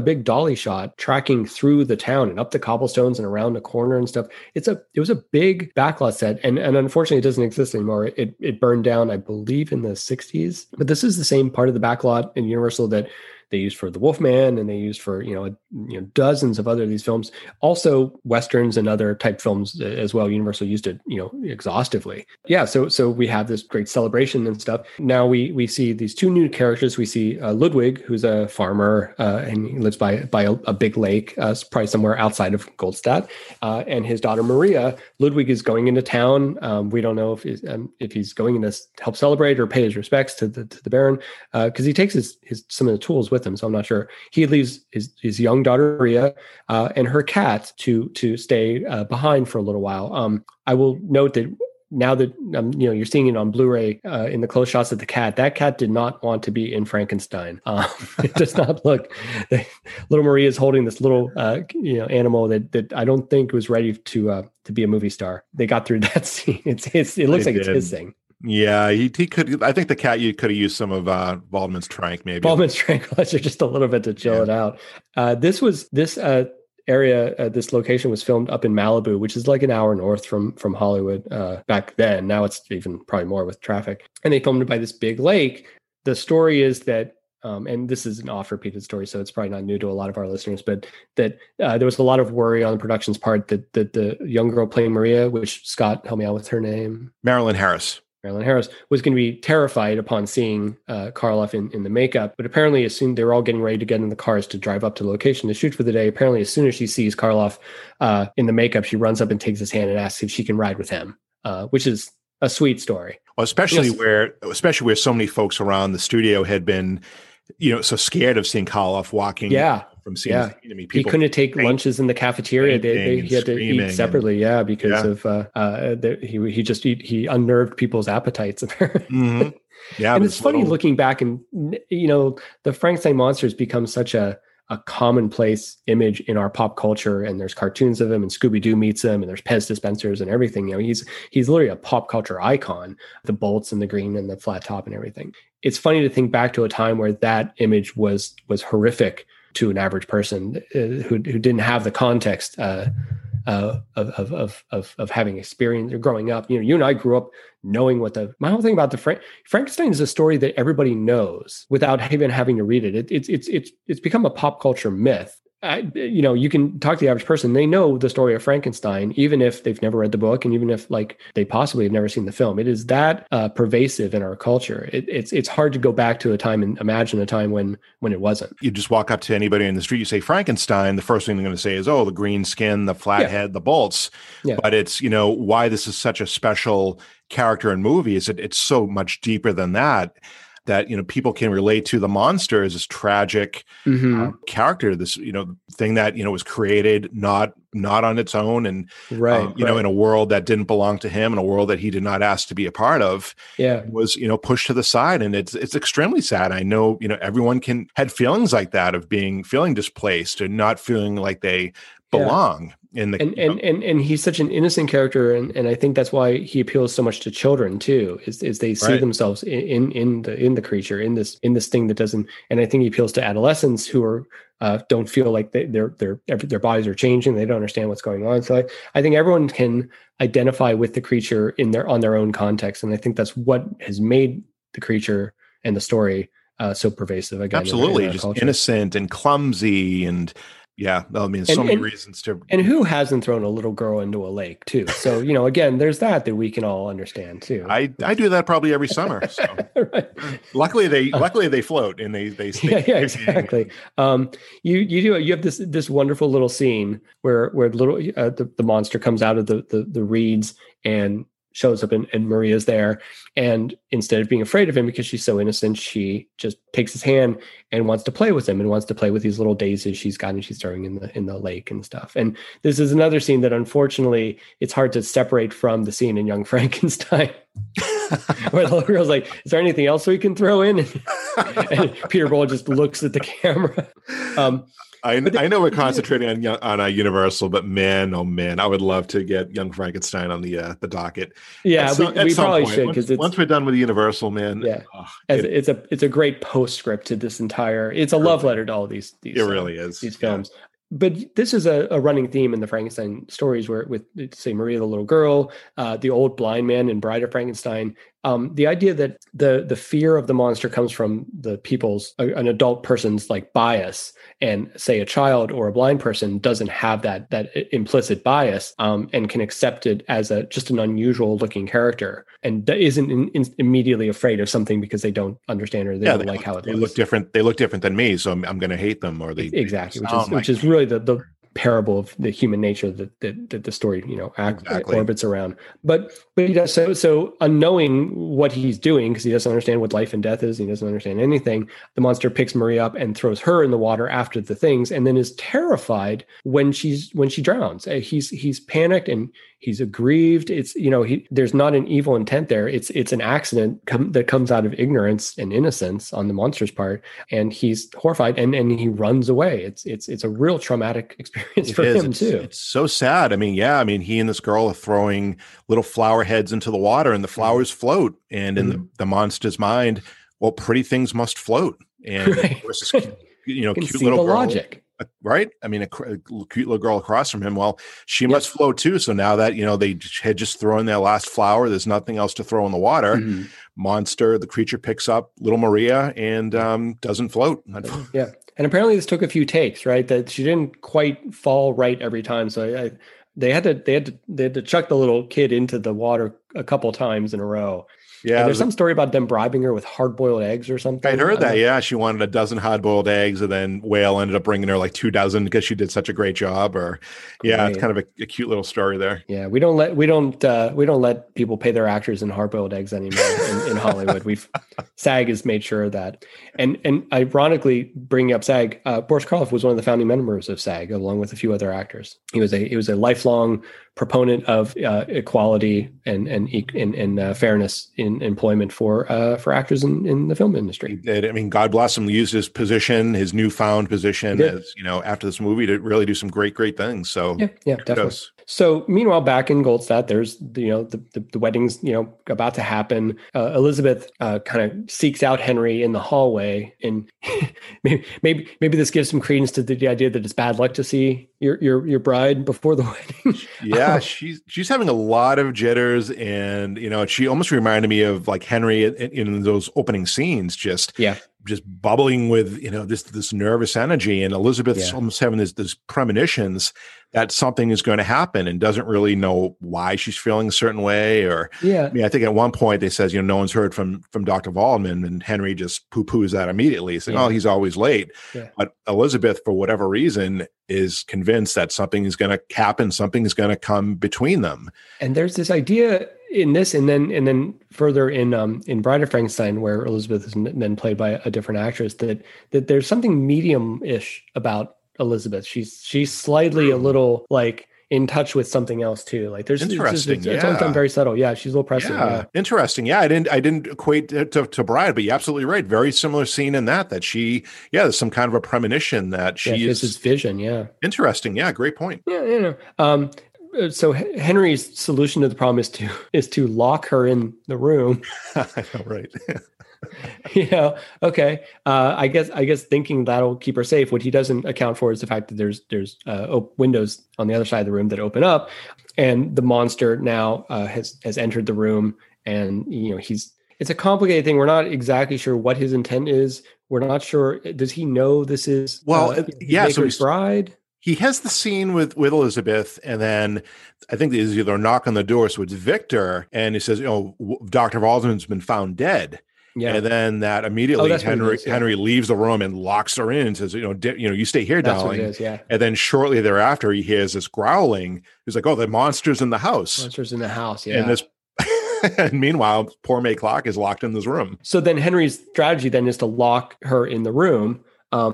big dolly shot tracking through the town and up the cobblestones and around the corner and stuff. It was a big backlot set, and unfortunately it doesn't exist anymore. It burned down, I believe, in the 60s. But this is the same part of the backlot in Universal that they used for The Wolfman, and they used for dozens of other of these films, also westerns and other type films as well. Universal used it exhaustively. Yeah, so we have this great celebration and stuff. Now we see these two new characters. We see Ludwig, who's a farmer and he lives by a big lake, probably somewhere outside of Goldstadt, and his daughter Maria. Ludwig is going into town. We don't know if he's going to help celebrate or pay his respects to the Baron, because he takes his some of the tools with him, so I'm not sure. He leaves his young daughter Maria and her cat to stay behind for a little while. I will note that now that you're seeing it on Blu-ray in the close shots of the cat, that cat did not want to be in Frankenstein. It does not look. Little Maria is holding this little animal that I don't think was ready to be a movie star. They got through that scene. It looks like it's his thing. Yeah, he could. I think the cat, you could have used some of Waldman's trank, maybe. Waldman's tranquilizer, just a little bit to chill it out. This location was filmed up in Malibu, which is like an hour north from Hollywood back then. Now it's even probably more with traffic. And they filmed it by this big lake. The story is that, and this is an oft-repeated story, so it's probably not new to a lot of our listeners, but that there was a lot of worry on the production's part that the young girl playing Maria, which, Scott, help me out with her name. Marilyn Harris was going to be terrified upon seeing Karloff in the makeup, but apparently as soon they were all getting ready to get in the cars to drive up to the location to shoot for the day, apparently as soon as she sees Karloff in the makeup, she runs up and takes his hand and asks if she can ride with him, which is a sweet story. Well, especially where so many folks around the studio had been, so scared of seeing Karloff walking. Yeah. From seeing enemy people. He couldn't take lunches in the cafeteria. He had to eat separately. Because of he unnerved people's appetites. Mm-hmm. Yeah, and it's funny looking back, and the Frankenstein monster has become such a commonplace image in our pop culture, and there's cartoons of him, and Scooby-Doo meets him, and there's Pez dispensers and everything. He's literally a pop culture icon, the bolts and the green and the flat top and everything. It's funny to think back to a time where that image was horrific to an average person who didn't have the context of having experience or growing up. You know, you and I grew up knowing what my whole thing about the Frankenstein is a story that everybody knows without even having to read it. It's become a pop culture myth. You know, you can talk to the average person, they know the story of Frankenstein, even if they've never read the book. And even if like they possibly have never seen the film, it is that pervasive in our culture. It's hard to go back to a time and imagine a time when it wasn't. You just walk up to anybody in the street, you say Frankenstein. The first thing they're going to say is, oh, the green skin, the flat head, the bolts. Yeah. But it's, you know, why this is such a special character in movies. It's so much deeper than that, you know, people can relate to the monster as this tragic character, this, you know, thing that, you know, was created not on its own and, you know, in a world that didn't belong to him, in a world that he did not ask to be a part of, was, you know, pushed to the side. And it's extremely sad. I know, you know, everyone had feelings like that of feeling displaced and not feeling like they belong. Yeah. And he's such an innocent character, and I think that's why he appeals so much to children too. Is they see themselves in the creature, in this thing that doesn't. And I think he appeals to adolescents who are don't feel like their bodies are changing. They don't understand what's going on. So I think everyone can identify with the creature on their own context, and I think that's what has made the creature and the story so pervasive. Again, absolutely, in just innocent and clumsy and. Yeah, I mean, so many reasons to. And who hasn't thrown a little girl into a lake, too? So, you know, again, there's that we can all understand, too. I do that probably every summer. So. Right. Luckily they float and they. Yeah, exactly. You have this wonderful little scene where little the monster comes out of the reeds and shows up and Maria's there, and instead of being afraid of him because she's so innocent, she just takes his hand and wants to play with him and wants to play with these little daisies she's got and she's throwing in the lake and stuff. And this is another scene that unfortunately it's hard to separate from the scene in Young Frankenstein where the little girl's like, is there anything else we can throw in? And Peter Boyle just looks at the camera. I know we're concentrating on a Universal, but man, oh man, I would love to get Young Frankenstein on the docket. Yeah, we probably should, because once we're done with the Universal, man. Yeah, it's a great postscript to this entire. It's a love letter to all these. It really is these films. Yeah. But this is a running theme in the Frankenstein stories, where with say Maria the little girl, the old blind man in Bride of Frankenstein. The idea that the fear of the monster comes from the people's an adult person's like bias, and say a child or a blind person doesn't have that implicit bias and can accept it as just an unusual looking character and isn't immediately afraid of something because they don't understand or they don't like how it looks. They look different. They look different than me, so I'm going to hate them. Or they exactly, which is really the parable of the human nature that the story, you know, orbits around, but he does so unknowing what he's doing, because he doesn't understand what life and death is. He doesn't understand anything. The monster picks Maria up and throws her in the water after the things, and then is terrified when she drowns. He's panicked and he's aggrieved. It's, you know, there's not an evil intent there. It's an accident that comes out of ignorance and innocence on the monster's part, and he's horrified and he runs away. It's a real traumatic experience. It's for him too. It's so sad. I mean, he and this girl are throwing little flower heads into the water, and the flowers float. And in the monster's mind, well, pretty things must float. And of course, this, you know, cute little girl, logic. Right? I mean, a cute little girl across from him. Well, she must float too. So now that, you know, they had just thrown their last flower, there's nothing else to throw in the water. Mm-hmm. Monster, the creature picks up little Maria and doesn't float. Yeah. And apparently this took a few takes, right? That she didn't quite fall right every time. So they had to chuck the little kid into the water a couple times in a row. Yeah, and there's some story about them bribing her with hard-boiled eggs or something. I'd heard that. Yeah, she wanted 12 hard-boiled eggs, and then Whale ended up bringing her like 2 dozen because she did such a great job. Or, yeah, it's kind of a cute little story there. Yeah, we don't let people pay their actors in hard-boiled eggs anymore in Hollywood. SAG has made sure of that, and ironically, bringing up SAG, Boris Karloff was one of the founding members of SAG, along with a few other actors. He was a lifelong proponent of equality and fairness in employment for actors in the film industry. I mean, God bless him. He used his position, his newfound position, as, you know, after this movie to really do some great things. So yeah, definitely. So meanwhile, back in Goldstadt, there's, the wedding's, about to happen. Elizabeth kind of seeks out Henry in the hallway, and maybe this gives some credence to the idea that it's bad luck to see your bride before the wedding. Yeah, she's having a lot of jitters, and, she almost reminded me of like Henry in those opening scenes, just bubbling with, this nervous energy, and Elizabeth's almost having this premonitions that something is going to happen and doesn't really know why she's feeling a certain way. Or I think at one point they says, no one's heard from Dr. Waldman, and Henry just poo-poos that immediately, saying, oh, he's always late. Yeah. But Elizabeth, for whatever reason, is convinced that something is going to happen. Something is going to come between them. And there's this idea in this, and then further in Bride of Frankenstein, where Elizabeth is then played by a different actress, that there's something medium-ish about Elizabeth. She's slightly a little like in touch with something else too. Like there's interesting. It's always done very subtle. Yeah, she's a little prescient. Yeah. Interesting. Yeah, I didn't equate to Bride, but you're absolutely right. Very similar scene in that she there's some kind of a premonition that she is this vision. Yeah, interesting. Yeah, great point. Yeah, So Henry's solution to the problem is to lock her in the room. I know, right? Okay. I guess thinking that'll keep her safe. What he doesn't account for is the fact that there's windows on the other side of the room that open up, and the monster now has entered the room, and it's a complicated thing. We're not exactly sure what his intent is. We're not sure. Does he know this is his bride? He has the scene with Elizabeth, and then I think there's either a knock on the door. So it's Victor, and he says, Dr. Waldman's been found dead. Yeah. And then that immediately Henry leaves the room and locks her in and says, you stay here, darling. That's what it is, yeah. And then shortly thereafter, he hears this growling. He's like, oh, the monster's in the house. Yeah. And meanwhile, poor Mae Clarke is locked in this room. So then Henry's strategy then is to lock her in the room,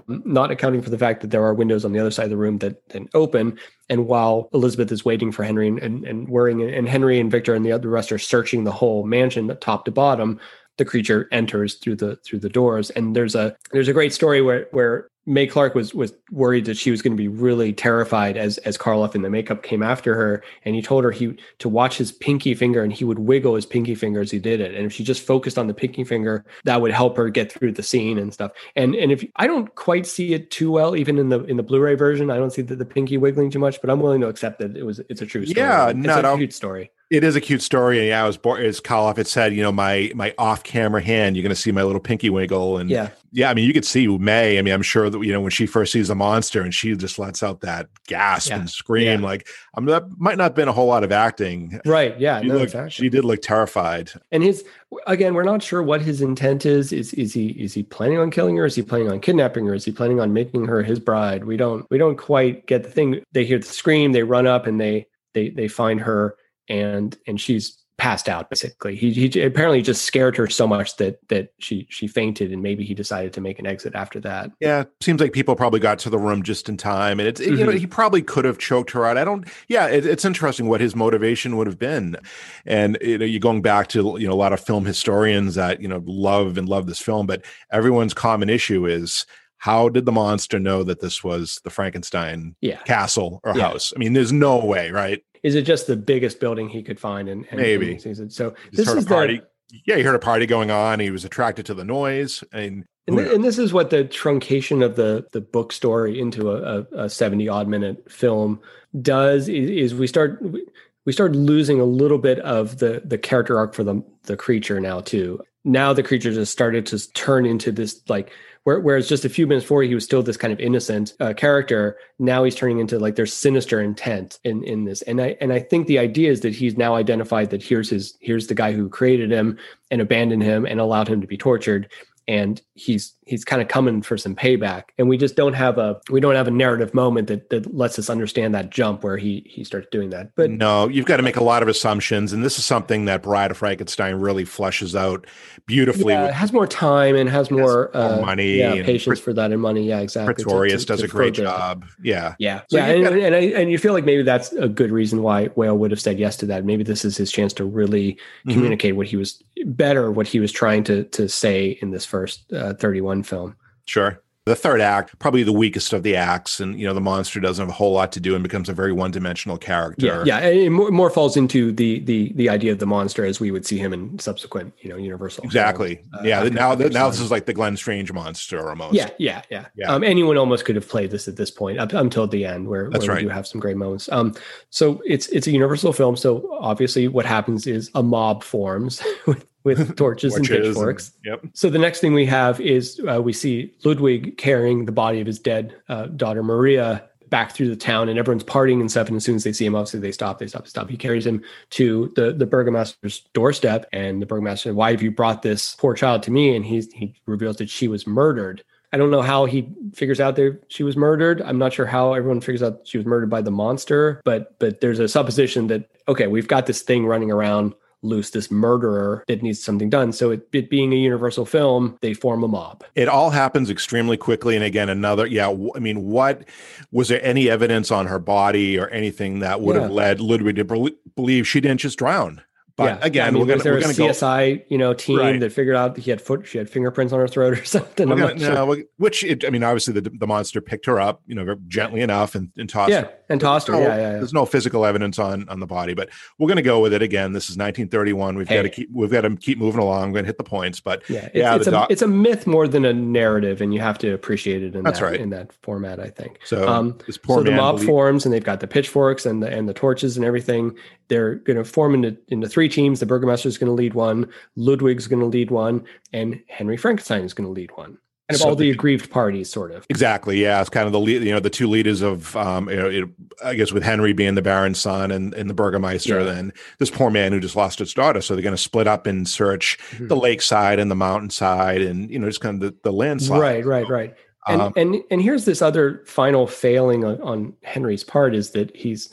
not accounting for the fact that there are windows on the other side of the room that then open. And while Elizabeth is waiting for Henry and worrying, and Henry and Victor and the rest are searching the whole mansion top to bottom, the creature enters through the doors. And there's a great story where Mae Clarke was worried that she was going to be really terrified as Karloff in the makeup came after her, and he told her to watch his pinky finger, and he would wiggle his pinky finger as he did it. And if she just focused on the pinky finger, that would help her get through the scene and stuff. And if I don't quite see it too well, even in the Blu-ray version, I don't see the pinky wiggling too much, but I'm willing to accept that it's a true story. Yeah, cute story. It is a cute story, and as Karloff had said, my off-camera hand, you're going to see my little pinky wiggle, and you could see May. I mean, I'm sure that when she first sees the monster and she just lets out that gasp and scream, like that might not have been a whole lot of acting, right? Yeah, she did look terrified. And we're not sure what his intent is. Is he planning on killing her? Is he planning on kidnapping her? Is he planning on making her his bride? We don't quite get the thing. They hear the scream, they run up, and they find her. And she's passed out, basically. He apparently just scared her so much that she fainted, and maybe he decided to make an exit after that. Yeah, seems like people probably got to the room just in time, and he probably could have choked her out. It's interesting what his motivation would have been. And you're going back to a lot of film historians that love this film, but everyone's common issue is, how did the monster know that this was the Frankenstein castle or house? I mean, there's no way, right? Is it just the biggest building he could find? And maybe. So this is a party. He heard a party going on. He was attracted to the noise. And this is what the truncation of the book story into a 70-odd minute film does, is we start losing a little bit of the character arc for the creature now, too. Now the creature just started to turn into this, like, whereas just a few minutes before he was still this kind of innocent character, now he's turning into like their sinister intent in this. And I think the idea is that he's now identified that here's the guy who created him and abandoned him and allowed him to be tortured. And he's kind of coming for some payback. And we just don't have a narrative moment that lets us understand that jump where he starts doing that. But no, you've got to make a lot of assumptions. And this is something that Bride of Frankenstein really fleshes out beautifully. Yeah, it has more time and has more money. Yeah, and patience for that and money. Yeah, exactly. Pretorius does a great job. Yeah. Yeah. So yeah. And you feel like maybe that's a good reason why Whale would have said yes to that. Maybe this is his chance to really communicate what he was trying to say in this first 31 film. Sure. The third act, probably the weakest of the acts, and, you know, the monster doesn't have a whole lot to do and becomes a very one-dimensional character. Yeah, it more falls into the idea of the monster as we would see him in subsequent, you know, Universal. Exactly. Now this is like the Glenn Strange monster almost. Yeah. Anyone almost could have played this at this point up until the end, where we do have some great moments. So it's a Universal film. So obviously, what happens is a mob forms with torches and pitchforks. Yep. So the next thing we have is we see Ludwig carrying the body of his dead daughter Maria back through the town, and everyone's partying and stuff. And as soon as they see him, obviously they stop. He carries him to the burgomaster's doorstep, and the burgomaster, "Why have you brought this poor child to me?" And he reveals that she was murdered. I don't know how he figures out that she was murdered. I'm not sure how everyone figures out she was murdered by the monster, but there's a supposition that, okay, we've got this thing running around loose, this murderer that needs something done. So it being a Universal film, they form a mob. It all happens extremely quickly. And again, was there any evidence on her body or anything that would have led Ludwig to believe she didn't just drown? But again, was there a CSI, team that figured out that she had fingerprints on her throat or something? I'm not sure. Obviously the monster picked her up, gently enough and tossed her. And tossed her. There's no physical evidence on the body, but we're going to go with it again. This is 1931. We've got to keep moving along. I'm going to hit the points, but it's a myth more than a narrative, and you have to appreciate it in that format, I think. So the mob forms, and they've got the pitchforks and the torches and everything. They're going to form into three teams. The burgomaster is going to lead one, Ludwig's going to lead one, and Henry Frankenstein is going to lead one. And of all the aggrieved parties, sort of. Exactly, yeah. It's kind of the lead, the two leaders of, I guess with Henry being the Baron's son and the burgomaster, then this poor man who just lost his daughter. So they're going to split up and search the lakeside and the mountainside and, just kind of the landslide. Right. And here's this other final failing on Henry's part, is that he's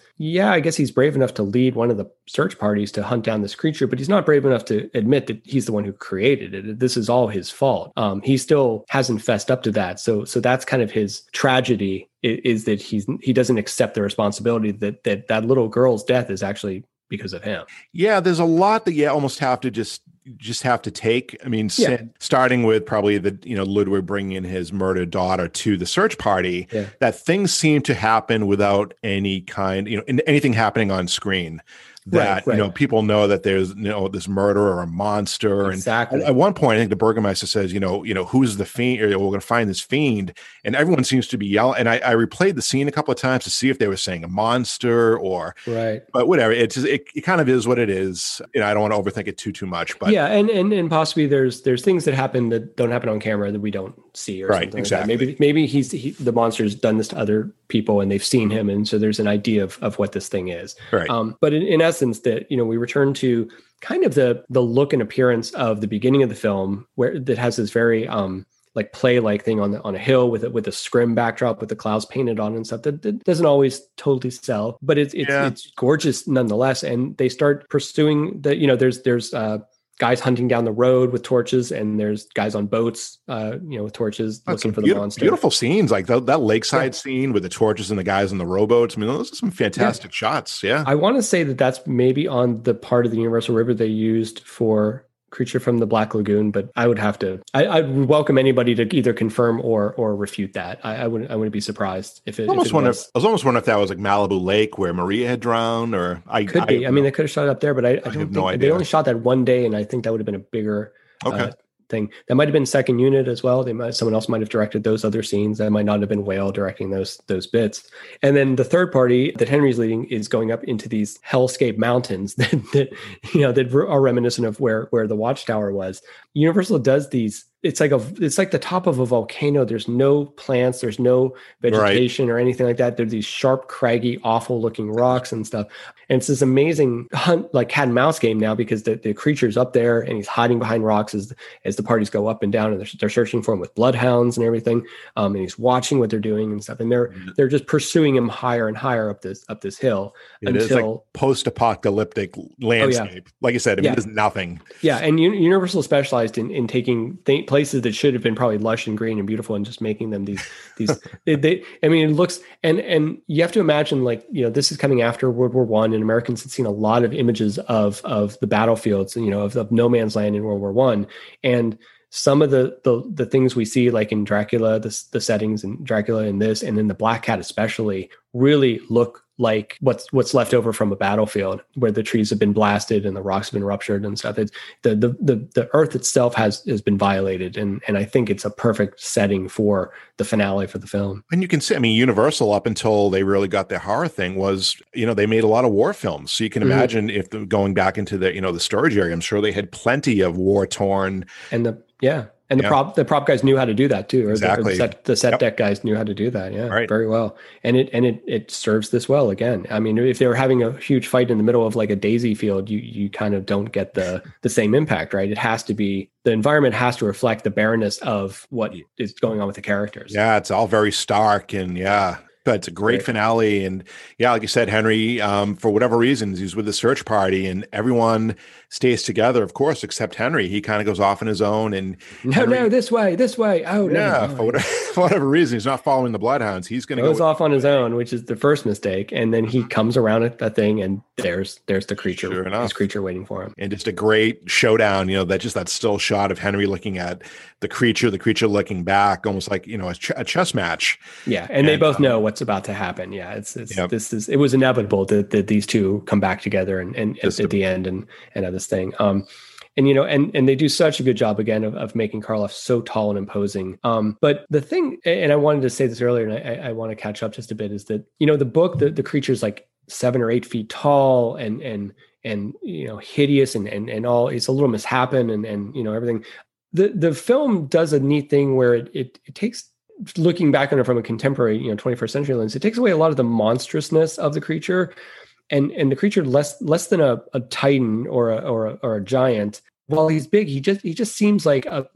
brave enough to lead one of the search parties to hunt down this creature, but he's not brave enough to admit that he's the one who created it. This is all his fault. He still hasn't fessed up to that. So that's kind of his tragedy, is that he doesn't accept the responsibility that little girl's death is actually because of him. Yeah, there's a lot that you almost have to just have to take. Starting with probably the, Ludwig bringing in his murdered daughter to the search party, that things seem to happen without any kind, anything happening on screen. That, people know that there's, this murderer or a monster. Exactly. And at one point, I think the burgomaster says, who's the fiend? Or, we're going to find this fiend. And everyone seems to be yelling. And I replayed the scene a couple of times to see if they were saying a monster or, but whatever. It kind of is what it is. I don't want to overthink it too much, but and possibly there's things that happen that don't happen on camera that we don't see or something like that. Maybe the monster's done this to other people and they've seen him. And so there's an idea of what this thing is. Right. But in essence, that, we return to kind of the look and appearance of the beginning of the film, where that has this very, like play-like thing on a hill with a scrim backdrop with the clouds painted on and stuff that doesn't always totally sell, but it's gorgeous nonetheless. And they start pursuing the, there's guys hunting down the road with torches, and there's guys on boats, with torches looking for the monster. Beautiful scenes, like that lakeside scene with the torches and the guys on the rowboats. Those are some fantastic shots. Yeah, I want to say that's maybe on the part of the Universal River they used for Creature from the Black Lagoon, but I would have to. I'd welcome anybody to either confirm or refute that. I wouldn't be surprised if it. I was almost wondering if that was like Malibu Lake where Maria had drowned, or could be. They could have shot it up there, but I don't have no idea. They only shot that one day, and I think that would have been a bigger thing. That might have been second unit as well. Someone else might have directed those other scenes. That might not have been Whale directing those bits. And then the third party that Henry's leading is going up into these hellscape mountains that are reminiscent of where the Watchtower was. Universal does these. It's like the top of a volcano. There's no plants, there's no vegetation or anything like that. There's these sharp, craggy, awful looking rocks and stuff. And it's this amazing hunt, like cat and mouse game now, because the creature's up there and he's hiding behind rocks as the parties go up and down, and they're searching for him with bloodhounds and everything. And he's watching what they're doing and stuff. And they're just pursuing him higher and higher up this hill until, it's like post-apocalyptic landscape. Oh, yeah. Like you said, there's nothing. Yeah, and Universal specialized in taking places that should have been probably lush and green and beautiful, and just making them these it looks, and you have to imagine, like, this is coming after World War I, and Americans had seen a lot of images of the battlefields, of no man's land in World War I, and some of the things we see, like in Dracula, the settings in Dracula and this, and in The Black Cat especially, really look like what's left over from a battlefield where the trees have been blasted and the rocks have been ruptured and stuff. It's the earth itself has been violated. And I think it's a perfect setting for the finale for the film. And you can see, I mean, Universal, up until they really got their horror thing, was, you know, they made a lot of war films. So you can imagine if going back into the, you know, the storage area, I'm sure they had plenty of war torn. And the prop guys knew how to do that too. Or exactly. The set deck guys knew how to do that. Yeah, right. Very well. And it serves this well again. I mean, if they were having a huge fight in the middle of like a daisy field, you kind of don't get the same impact, right? It has to be, the environment has to reflect the barrenness of what is going on with the characters. Yeah, it's all very stark and yeah. But it's a great finale. And yeah, like you said, Henry, for whatever reasons, he's with the search party and everyone stays together, of course, except Henry. He kind of goes off on his own. And no, this way. Oh, yeah, no. For whatever reason, he's not following the bloodhounds. He's going to go off on his own, which is the first mistake. And then he comes around at that thing and there's the creature, sure enough, his creature waiting for him. And just a great showdown, you know, that still shot of Henry looking at the creature looking back, almost like, you know, a chess match. Yeah. And they both know what's about to happen. Yeah, it's it was inevitable that these two come back together and at the end and have this thing. And, you know, and they do such a good job again of making Karloff so tall and imposing. But the thing, and I wanted to say this earlier, and I want to catch up just a bit, is that, you know, the book, the creature's like 7 or 8 feet tall and you know, hideous and all. It's a little misshapen and you know, everything. The film does a neat thing where it takes, looking back on it from a contemporary, you know, 21st century lens, it takes away a lot of the monstrousness of the creature, and the creature less than a titan or a giant. While he's big, he just seems like a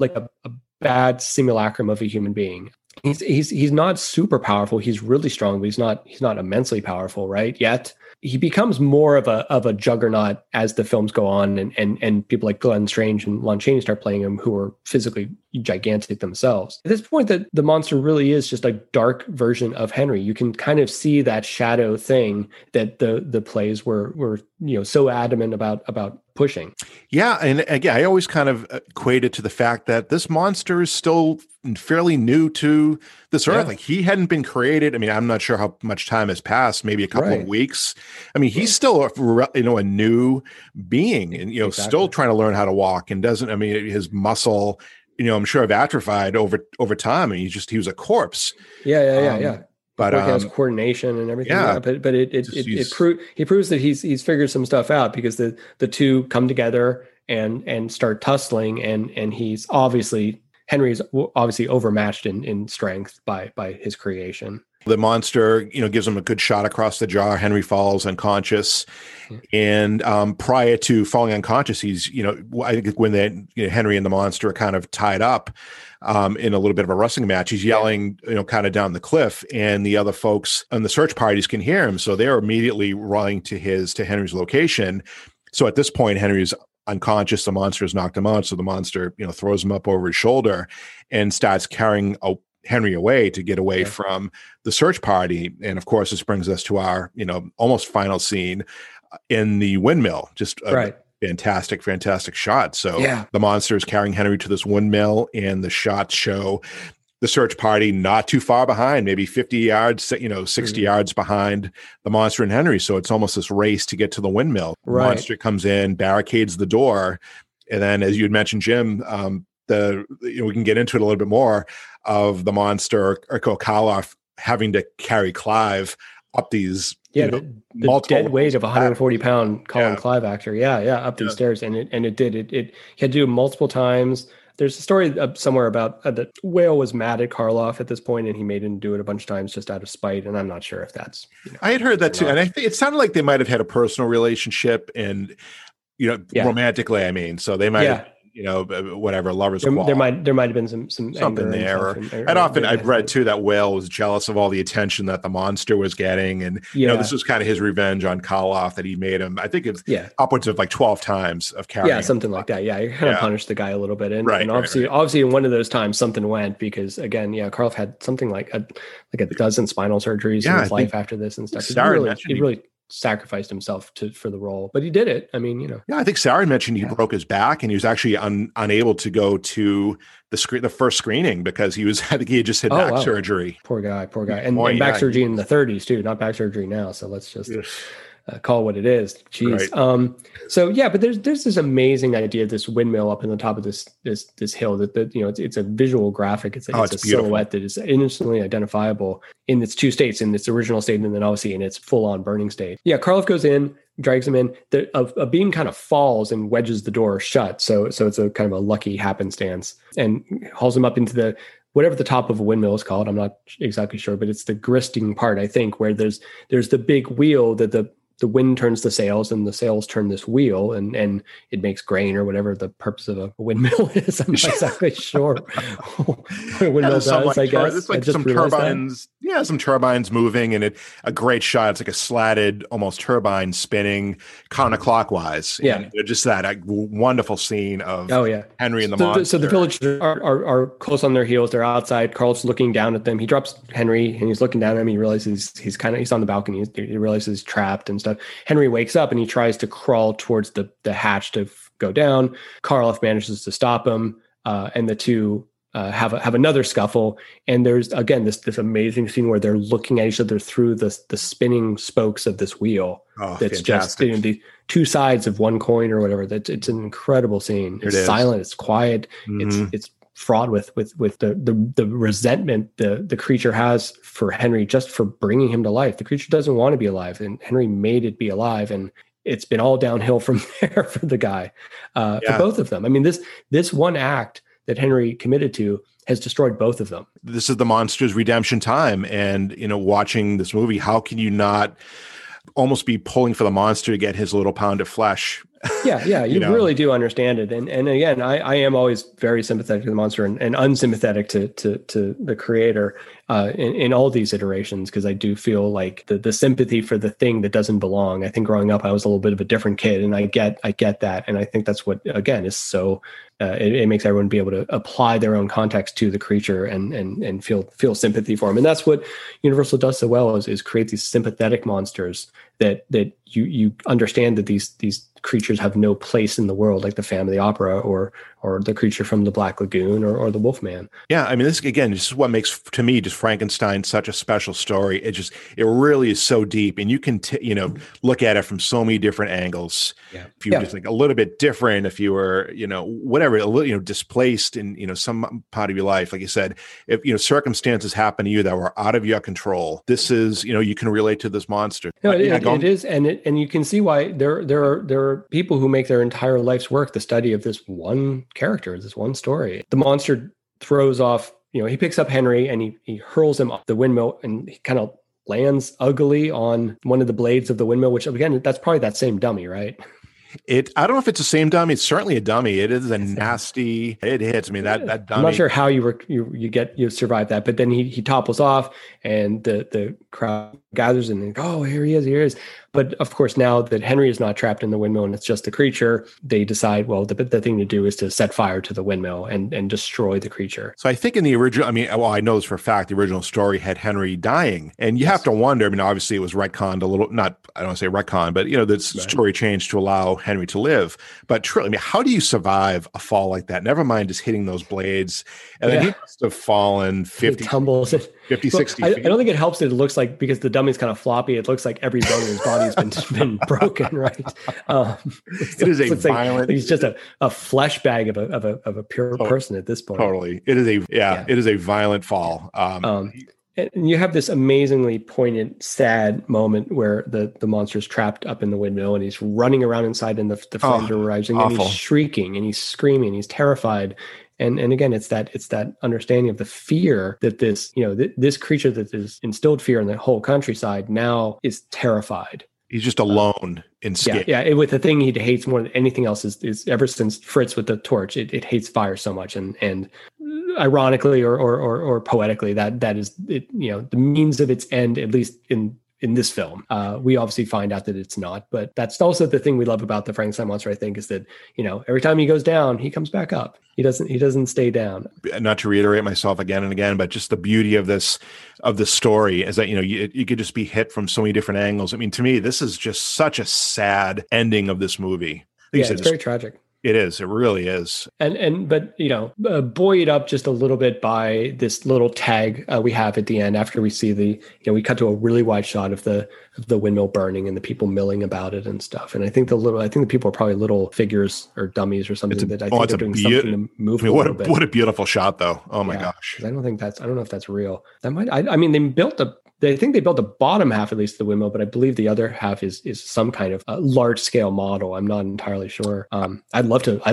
bad simulacrum of a human being. He's not super powerful. He's really strong, but he's not immensely powerful, right? Yet he becomes more of a juggernaut as the films go on, and people like Glenn Strange and Lon Chaney start playing him, who are physically gigantic themselves. At this point, that the monster really is just a dark version of Henry. You can kind of see that shadow thing that the plays were you know, so adamant about pushing. Yeah, and again, I always kind of equate it to the fact that this monster is still fairly new to this earth. Yeah. Like, he hadn't been created. I mean, I'm not sure how much time has passed, maybe a couple of weeks. I mean, he's still a new being, and you know, still trying to learn how to walk, and doesn't. I mean, his muscle, you know, I'm sure have atrophied over time. I mean, he was a corpse. Yeah. But has coordination and everything. Yeah, but he proves that he's figured some stuff out, because the two come together and start tussling, and Henry's obviously overmatched in strength by his creation. The monster, you know, gives him a good shot across the jaw. Henry falls unconscious, and prior to falling unconscious, he's, you know, I think when Henry and the monster are kind of tied up in a little bit of a wrestling match, he's yelling, you know, kind of down the cliff, and the other folks on the search parties can hear him, so they're immediately running to Henry's location. So at this point, Henry's unconscious, the monster has knocked him out, so the monster, you know, throws him up over his shoulder and starts carrying Henry away to get away from the search party. And of course, this brings us to our, you know, almost final scene in the windmill. Just fantastic shot. So the monster is carrying Henry to this windmill, and the shots show the search party not too far behind, maybe 50 yards, you know, 60 yards behind the monster and Henry. So it's almost this race to get to the windmill. Right. The monster comes in, barricades the door. And then, as you had mentioned, Jim, we can get into it a little bit more, of the monster, or Karloff, having to carry Clive up these the dead weight of 140-pound Colin Clive actor, up these stairs, and it he had to do it multiple times. There's a story somewhere about that Whale was mad at Karloff at this point, and he made him do it a bunch of times just out of spite. And I'm not sure if that's. You know, I had heard that too, and I think it sounded like they might have had a personal relationship, and you know, romantically, I mean, so they might. Yeah. Have, you know, whatever, lovers' quarrel. There might have been some something there. I've read too that Whale was jealous of all the attention that the monster was getting, and you know, this was kind of his revenge on Karloff, that he made him. I think it's upwards of like 12 times of carrying. Yeah, something like that. Yeah, he kind of punished the guy a little bit, and obviously, in one of those times, something went, because again, Karloff had something like a dozen spinal surgeries in his life after this and stuff. He really sacrificed himself for the role, but he did it. I mean, you know. Yeah, I think Sarah mentioned he broke his back, and he was actually unable to go to the first screening because I think he had just had back surgery. Poor guy. And back surgery in the 30s too, not back surgery now. So let's just call what it is. Jeez. Right. But there's this amazing idea of this windmill up in the top of this hill that you know, it's a visual graphic. It's a silhouette that is instantly identifiable in its two states, in its original state, and then obviously in its full on burning state. Yeah. Karloff goes in, drags him in. A beam kind of falls and wedges the door shut. So it's a kind of a lucky happenstance, and hauls him up into the, whatever the top of a windmill is called. I'm not exactly sure, but it's the gristing part, I think, where there's the big wheel that the wind turns the sails, and the sails turn this wheel, and it makes grain or whatever the purpose of a windmill is. I'm not exactly sure what a windmill does, I guess. It's like some turbines. Yeah, some turbines moving, and a great shot. It's like a slatted, almost turbine spinning counterclockwise. Yeah. And just that wonderful scene of Henry and the monster. So the villagers are close on their heels. They're outside. Karloff's looking down at them. He drops Henry, and he's looking down at him. He realizes he's on the balcony. He realizes he's trapped and stuff. Henry wakes up, and he tries to crawl towards the hatch to go down. Karloff manages to stop him, and the two have another scuffle, and there's again this amazing scene where they're looking at each other through the spinning spokes of this wheel. Oh, that's fantastic. Just the two sides of one coin or whatever. It's an incredible scene. It's silent. It's quiet. Mm-hmm. It's fraught with the resentment the creature has for Henry just for bringing him to life. The creature doesn't want to be alive, and Henry made it be alive, and it's been all downhill from there for the guy, for both of them. I mean, this one act that Henry committed to has destroyed both of them. This is the monster's redemption time. And, you know, watching this movie, how can you not almost be pulling for the monster to get his little pound of flesh? Yeah. You really do understand it. And again, I am always very sympathetic to the monster and unsympathetic to the creator in all these iterations, because I do feel like the sympathy for the thing that doesn't belong. I think growing up, I was a little bit of a different kid, and I get that. And I think that's what, again, is so it makes everyone be able to apply their own context to the creature and feel sympathy for him. And that's what Universal does so well is create these sympathetic monsters that you understand that these creatures have no place in the world, like the Phantom of the Opera or the creature from the Black Lagoon or the Wolfman. Yeah, I mean, this is what makes, to me, just Frankenstein such a special story. It really is so deep, and you can look at it from so many different angles. Yeah. If you were just like a little bit different, if you were whatever, a little displaced in some part of your life, like you said, if circumstances happen to you that were out of your control, this is you can relate to this monster. No, it is, and you can see why there are people who make their entire life's work the study of this one character, this one story. The monster throws off, he picks up Henry, and he hurls him off the windmill, and he kind of lands uglily on one of the blades of the windmill, which again, that's probably that same dummy, right? I don't know if it's the same dummy. It's certainly a dummy. It is a nasty. It hits me. That dummy. I'm not sure how you survived that, but then he topples off, and the crowd gathers, and here he is. But of course, now that Henry is not trapped in the windmill and it's just the creature, they decide, well, the thing to do is to set fire to the windmill and destroy the creature. So I think in the original, I know this for a fact, the original story had Henry dying. And you have to wonder, obviously it was retconned a little, I don't want to say retcon, but story changed to allow Henry to live. But truly, how do you survive a fall like that? Never mind just hitting those blades. And then he must have fallen 50, 60 feet. I don't think it helps that it looks like, because the dummy's kind of floppy, it looks like every bone in his body has been broken, right? It is violent. He's just a flesh bag of a pure person at this point. Totally. It is a violent fall. And you have this amazingly poignant, sad moment where the monster's trapped up in the windmill, and he's running around inside, and the flames are rising, and he's shrieking, and he's screaming, he's terrified. And again, it's that understanding of the fear that this, this creature that has instilled fear in the whole countryside now is terrified. He's just alone in scared. Yeah, with the thing he hates more than anything else is ever since Fritz with the torch, it hates fire so much. And ironically or poetically, that is, the means of its end, at least in in this film. We obviously find out that it's not, but that's also the thing we love about the Frankenstein monster, I think, is that, you know, every time he goes down, he comes back up. He doesn't stay down. Not to reiterate myself again and again, but just the beauty of this story is that, you know, you could just be hit from so many different angles. I mean, to me, this is just such a sad ending of this movie. Yeah, it's very tragic. It is. It really is. But, you know, buoyed up just a little bit by this little tag we have at the end after we see we cut to a really wide shot of the windmill burning and the people milling about it and stuff. And I think the people are probably little figures or dummies or something they're doing something to move. I mean, what a little bit. What a beautiful shot, though. Oh my gosh. I don't know if that's real. That might. I mean, I think they built the bottom half, at least the windmill, but I believe the other half is some kind of large scale model. I'm not entirely sure. I'd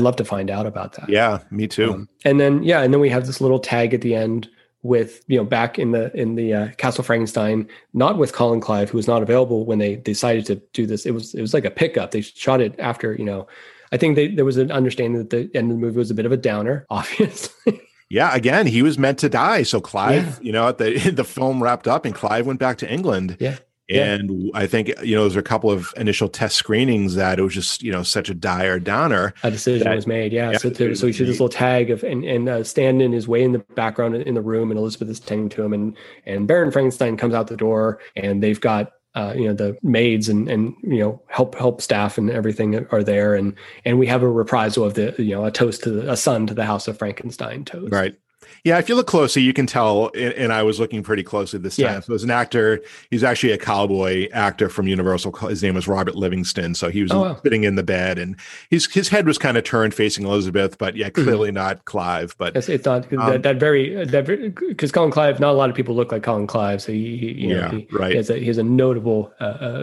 love to find out about that. Yeah, me too. And then we have this little tag at the end with, you know, back in the Castle Frankenstein, not with Colin Clive, who was not available when they decided to do this. It was like a pickup. They shot it after, you know, I think there was an understanding that the end of the movie was a bit of a downer, obviously. Yeah, again, he was meant to die. So Clive, you know, the film wrapped up and Clive went back to England. Yeah. And I think, you know, there was a couple of initial test screenings that it was just, you know, such a dire downer. A decision was made. Yeah. So we see this little tag of and Stanton is way in the background in the room, and Elizabeth is tending to him, and Baron Frankenstein comes out the door, and they've got you know, the maids and you know, help staff and everything are there, and we have a reprisal of the, you know, a toast to a son to the House of Frankenstein toast. Right. Yeah, if you look closely, you can tell, and I was looking pretty closely this time. Yeah. So as an actor, he's actually a cowboy actor from Universal. His name was Robert Livingston. So he was sitting in the bed, and his head was kind of turned facing Elizabeth, but yeah, clearly not Clive. But it's not because Colin Clive, not a lot of people look like Colin Clive. So he has a notable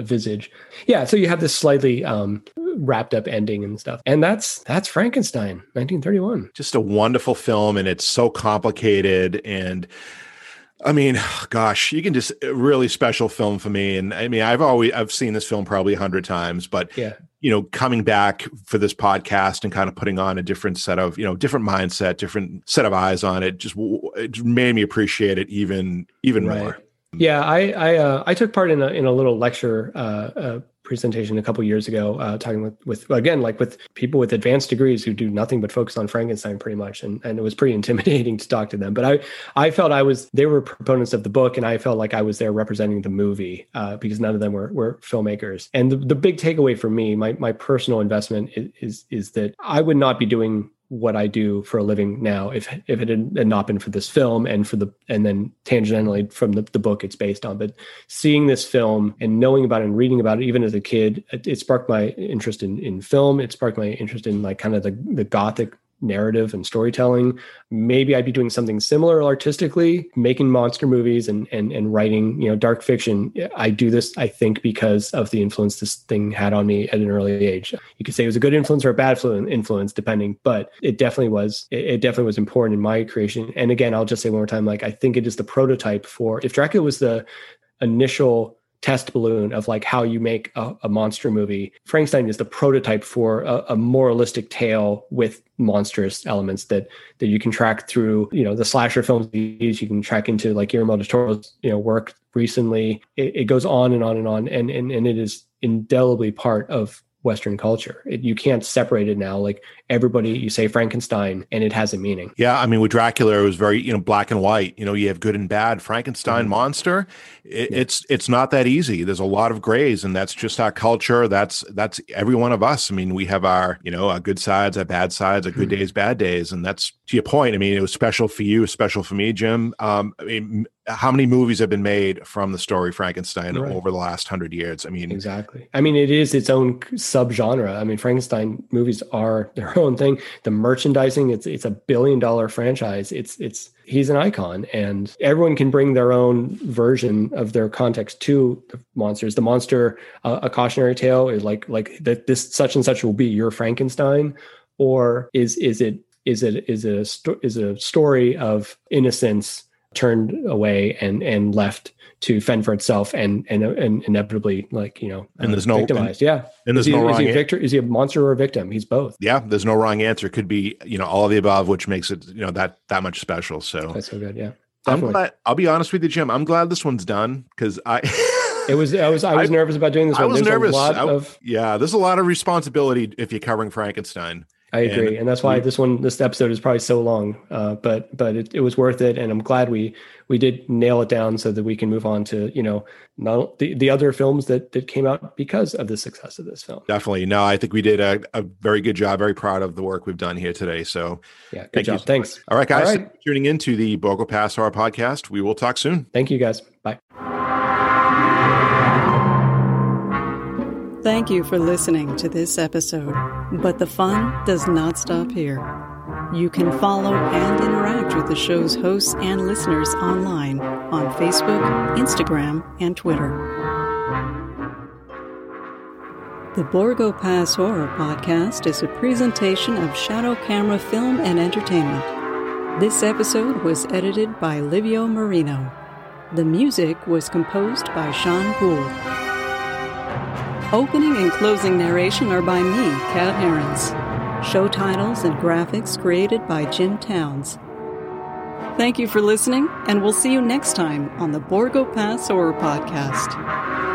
visage. Yeah, so you have this slightly wrapped up ending and stuff, and that's Frankenstein, 1931. Just a wonderful film, and it's so complicated, and I mean, gosh, you can just really special film for me. And I mean, I've seen this film probably 100 times, but yeah, you know, coming back for this podcast and kind of putting on a different set of, you know, different mindset, different set of eyes on it, just it made me appreciate it even right. more. Yeah, I took part in a little lecture presentation a couple years ago, talking with again, like with people with advanced degrees who do nothing but focus on Frankenstein pretty much, and it was pretty intimidating to talk to them, but they were proponents of the book, and I felt like I was there representing the movie, because none of them were filmmakers. And the big takeaway for me, my personal investment is that I would not be doing what I do for a living now if it had not been for this film and and then tangentially from the book it's based on. But seeing this film and knowing about it and reading about it, even as a kid, it sparked my interest in film. It sparked my interest in like kind of the Gothic narrative and storytelling. Maybe I'd be doing something similar artistically, making monster movies and writing, you know, dark fiction. I do this, I think, because of the influence this thing had on me at an early age. You could say it was a good influence or a bad influence, depending, but it definitely was important in my creation. And again, I'll just say one more time, like, I think it is the prototype for, if Dracula was the initial test balloon of like how you make a monster movie, Frankenstein is the prototype for a moralistic tale with monstrous elements that you can track through, you know, the slasher films you can track into, like Guillermo del Toro's, you know, work recently. It goes on and on and on, and it is indelibly part of Western culture. You can't separate it now. Like everybody, you say Frankenstein and it has a meaning. Yeah. I mean, with Dracula, it was very, you know, black and white, you know, you have good and bad. Frankenstein monster. It's not that easy. There's a lot of grays, and that's just our culture. That's every one of us. I mean, we have our, you know, our good sides, our bad sides, our good days, bad days. And that's to your point. I mean, it was special for you, special for me, Jim. I mean, how many movies have been made from the story Frankenstein over the last 100 years? I mean, exactly. I mean, it is its own subgenre. I mean, Frankenstein movies are their own thing. The merchandising, it's $1 billion franchise. He's an icon, and everyone can bring their own version of their context to the monsters. The monster, A Cautionary Tale, is like that. This such and such will be your Frankenstein, or is it a story of innocence turned away and left to fend for itself and inevitably, like, you know, and there's no victimized. Yeah. And there's no wrong answer. Is he a monster or a victim? He's both. Yeah. There's no wrong answer. Could be, you know, all of the above, which makes it, you know, that much special. So that's so good. Yeah. Definitely. I'm glad, I'll be honest with you, Jim, I'm glad this one's done, because I I was nervous about doing this one. I was nervous. There's a lot of responsibility if you're covering Frankenstein. I agree, and that's why this episode is probably so long. But it was worth it, and I'm glad we did nail it down so that we can move on to not the other films that came out because of the success of this film. Definitely, no, I think we did a very good job. Very proud of the work we've done here today. So yeah, good job. Thanks. All right, guys, thanks for tuning into the Borgo Pass Horror Podcast. We will talk soon. Thank you, guys. Bye. Thank you for listening to this episode, but the fun does not stop here. You can follow and interact with the show's hosts and listeners online on Facebook, Instagram, and Twitter. The Borgo Pass Horror Podcast is a presentation of Shadow Camera Film and Entertainment. This episode was edited by Livio Marino. The music was composed by Sean Poole. Opening and closing narration are by me, Kat Ahrens. Show titles and graphics created by Jim Towns. Thank you for listening, and we'll see you next time on the Borgo Pass Horror Podcast.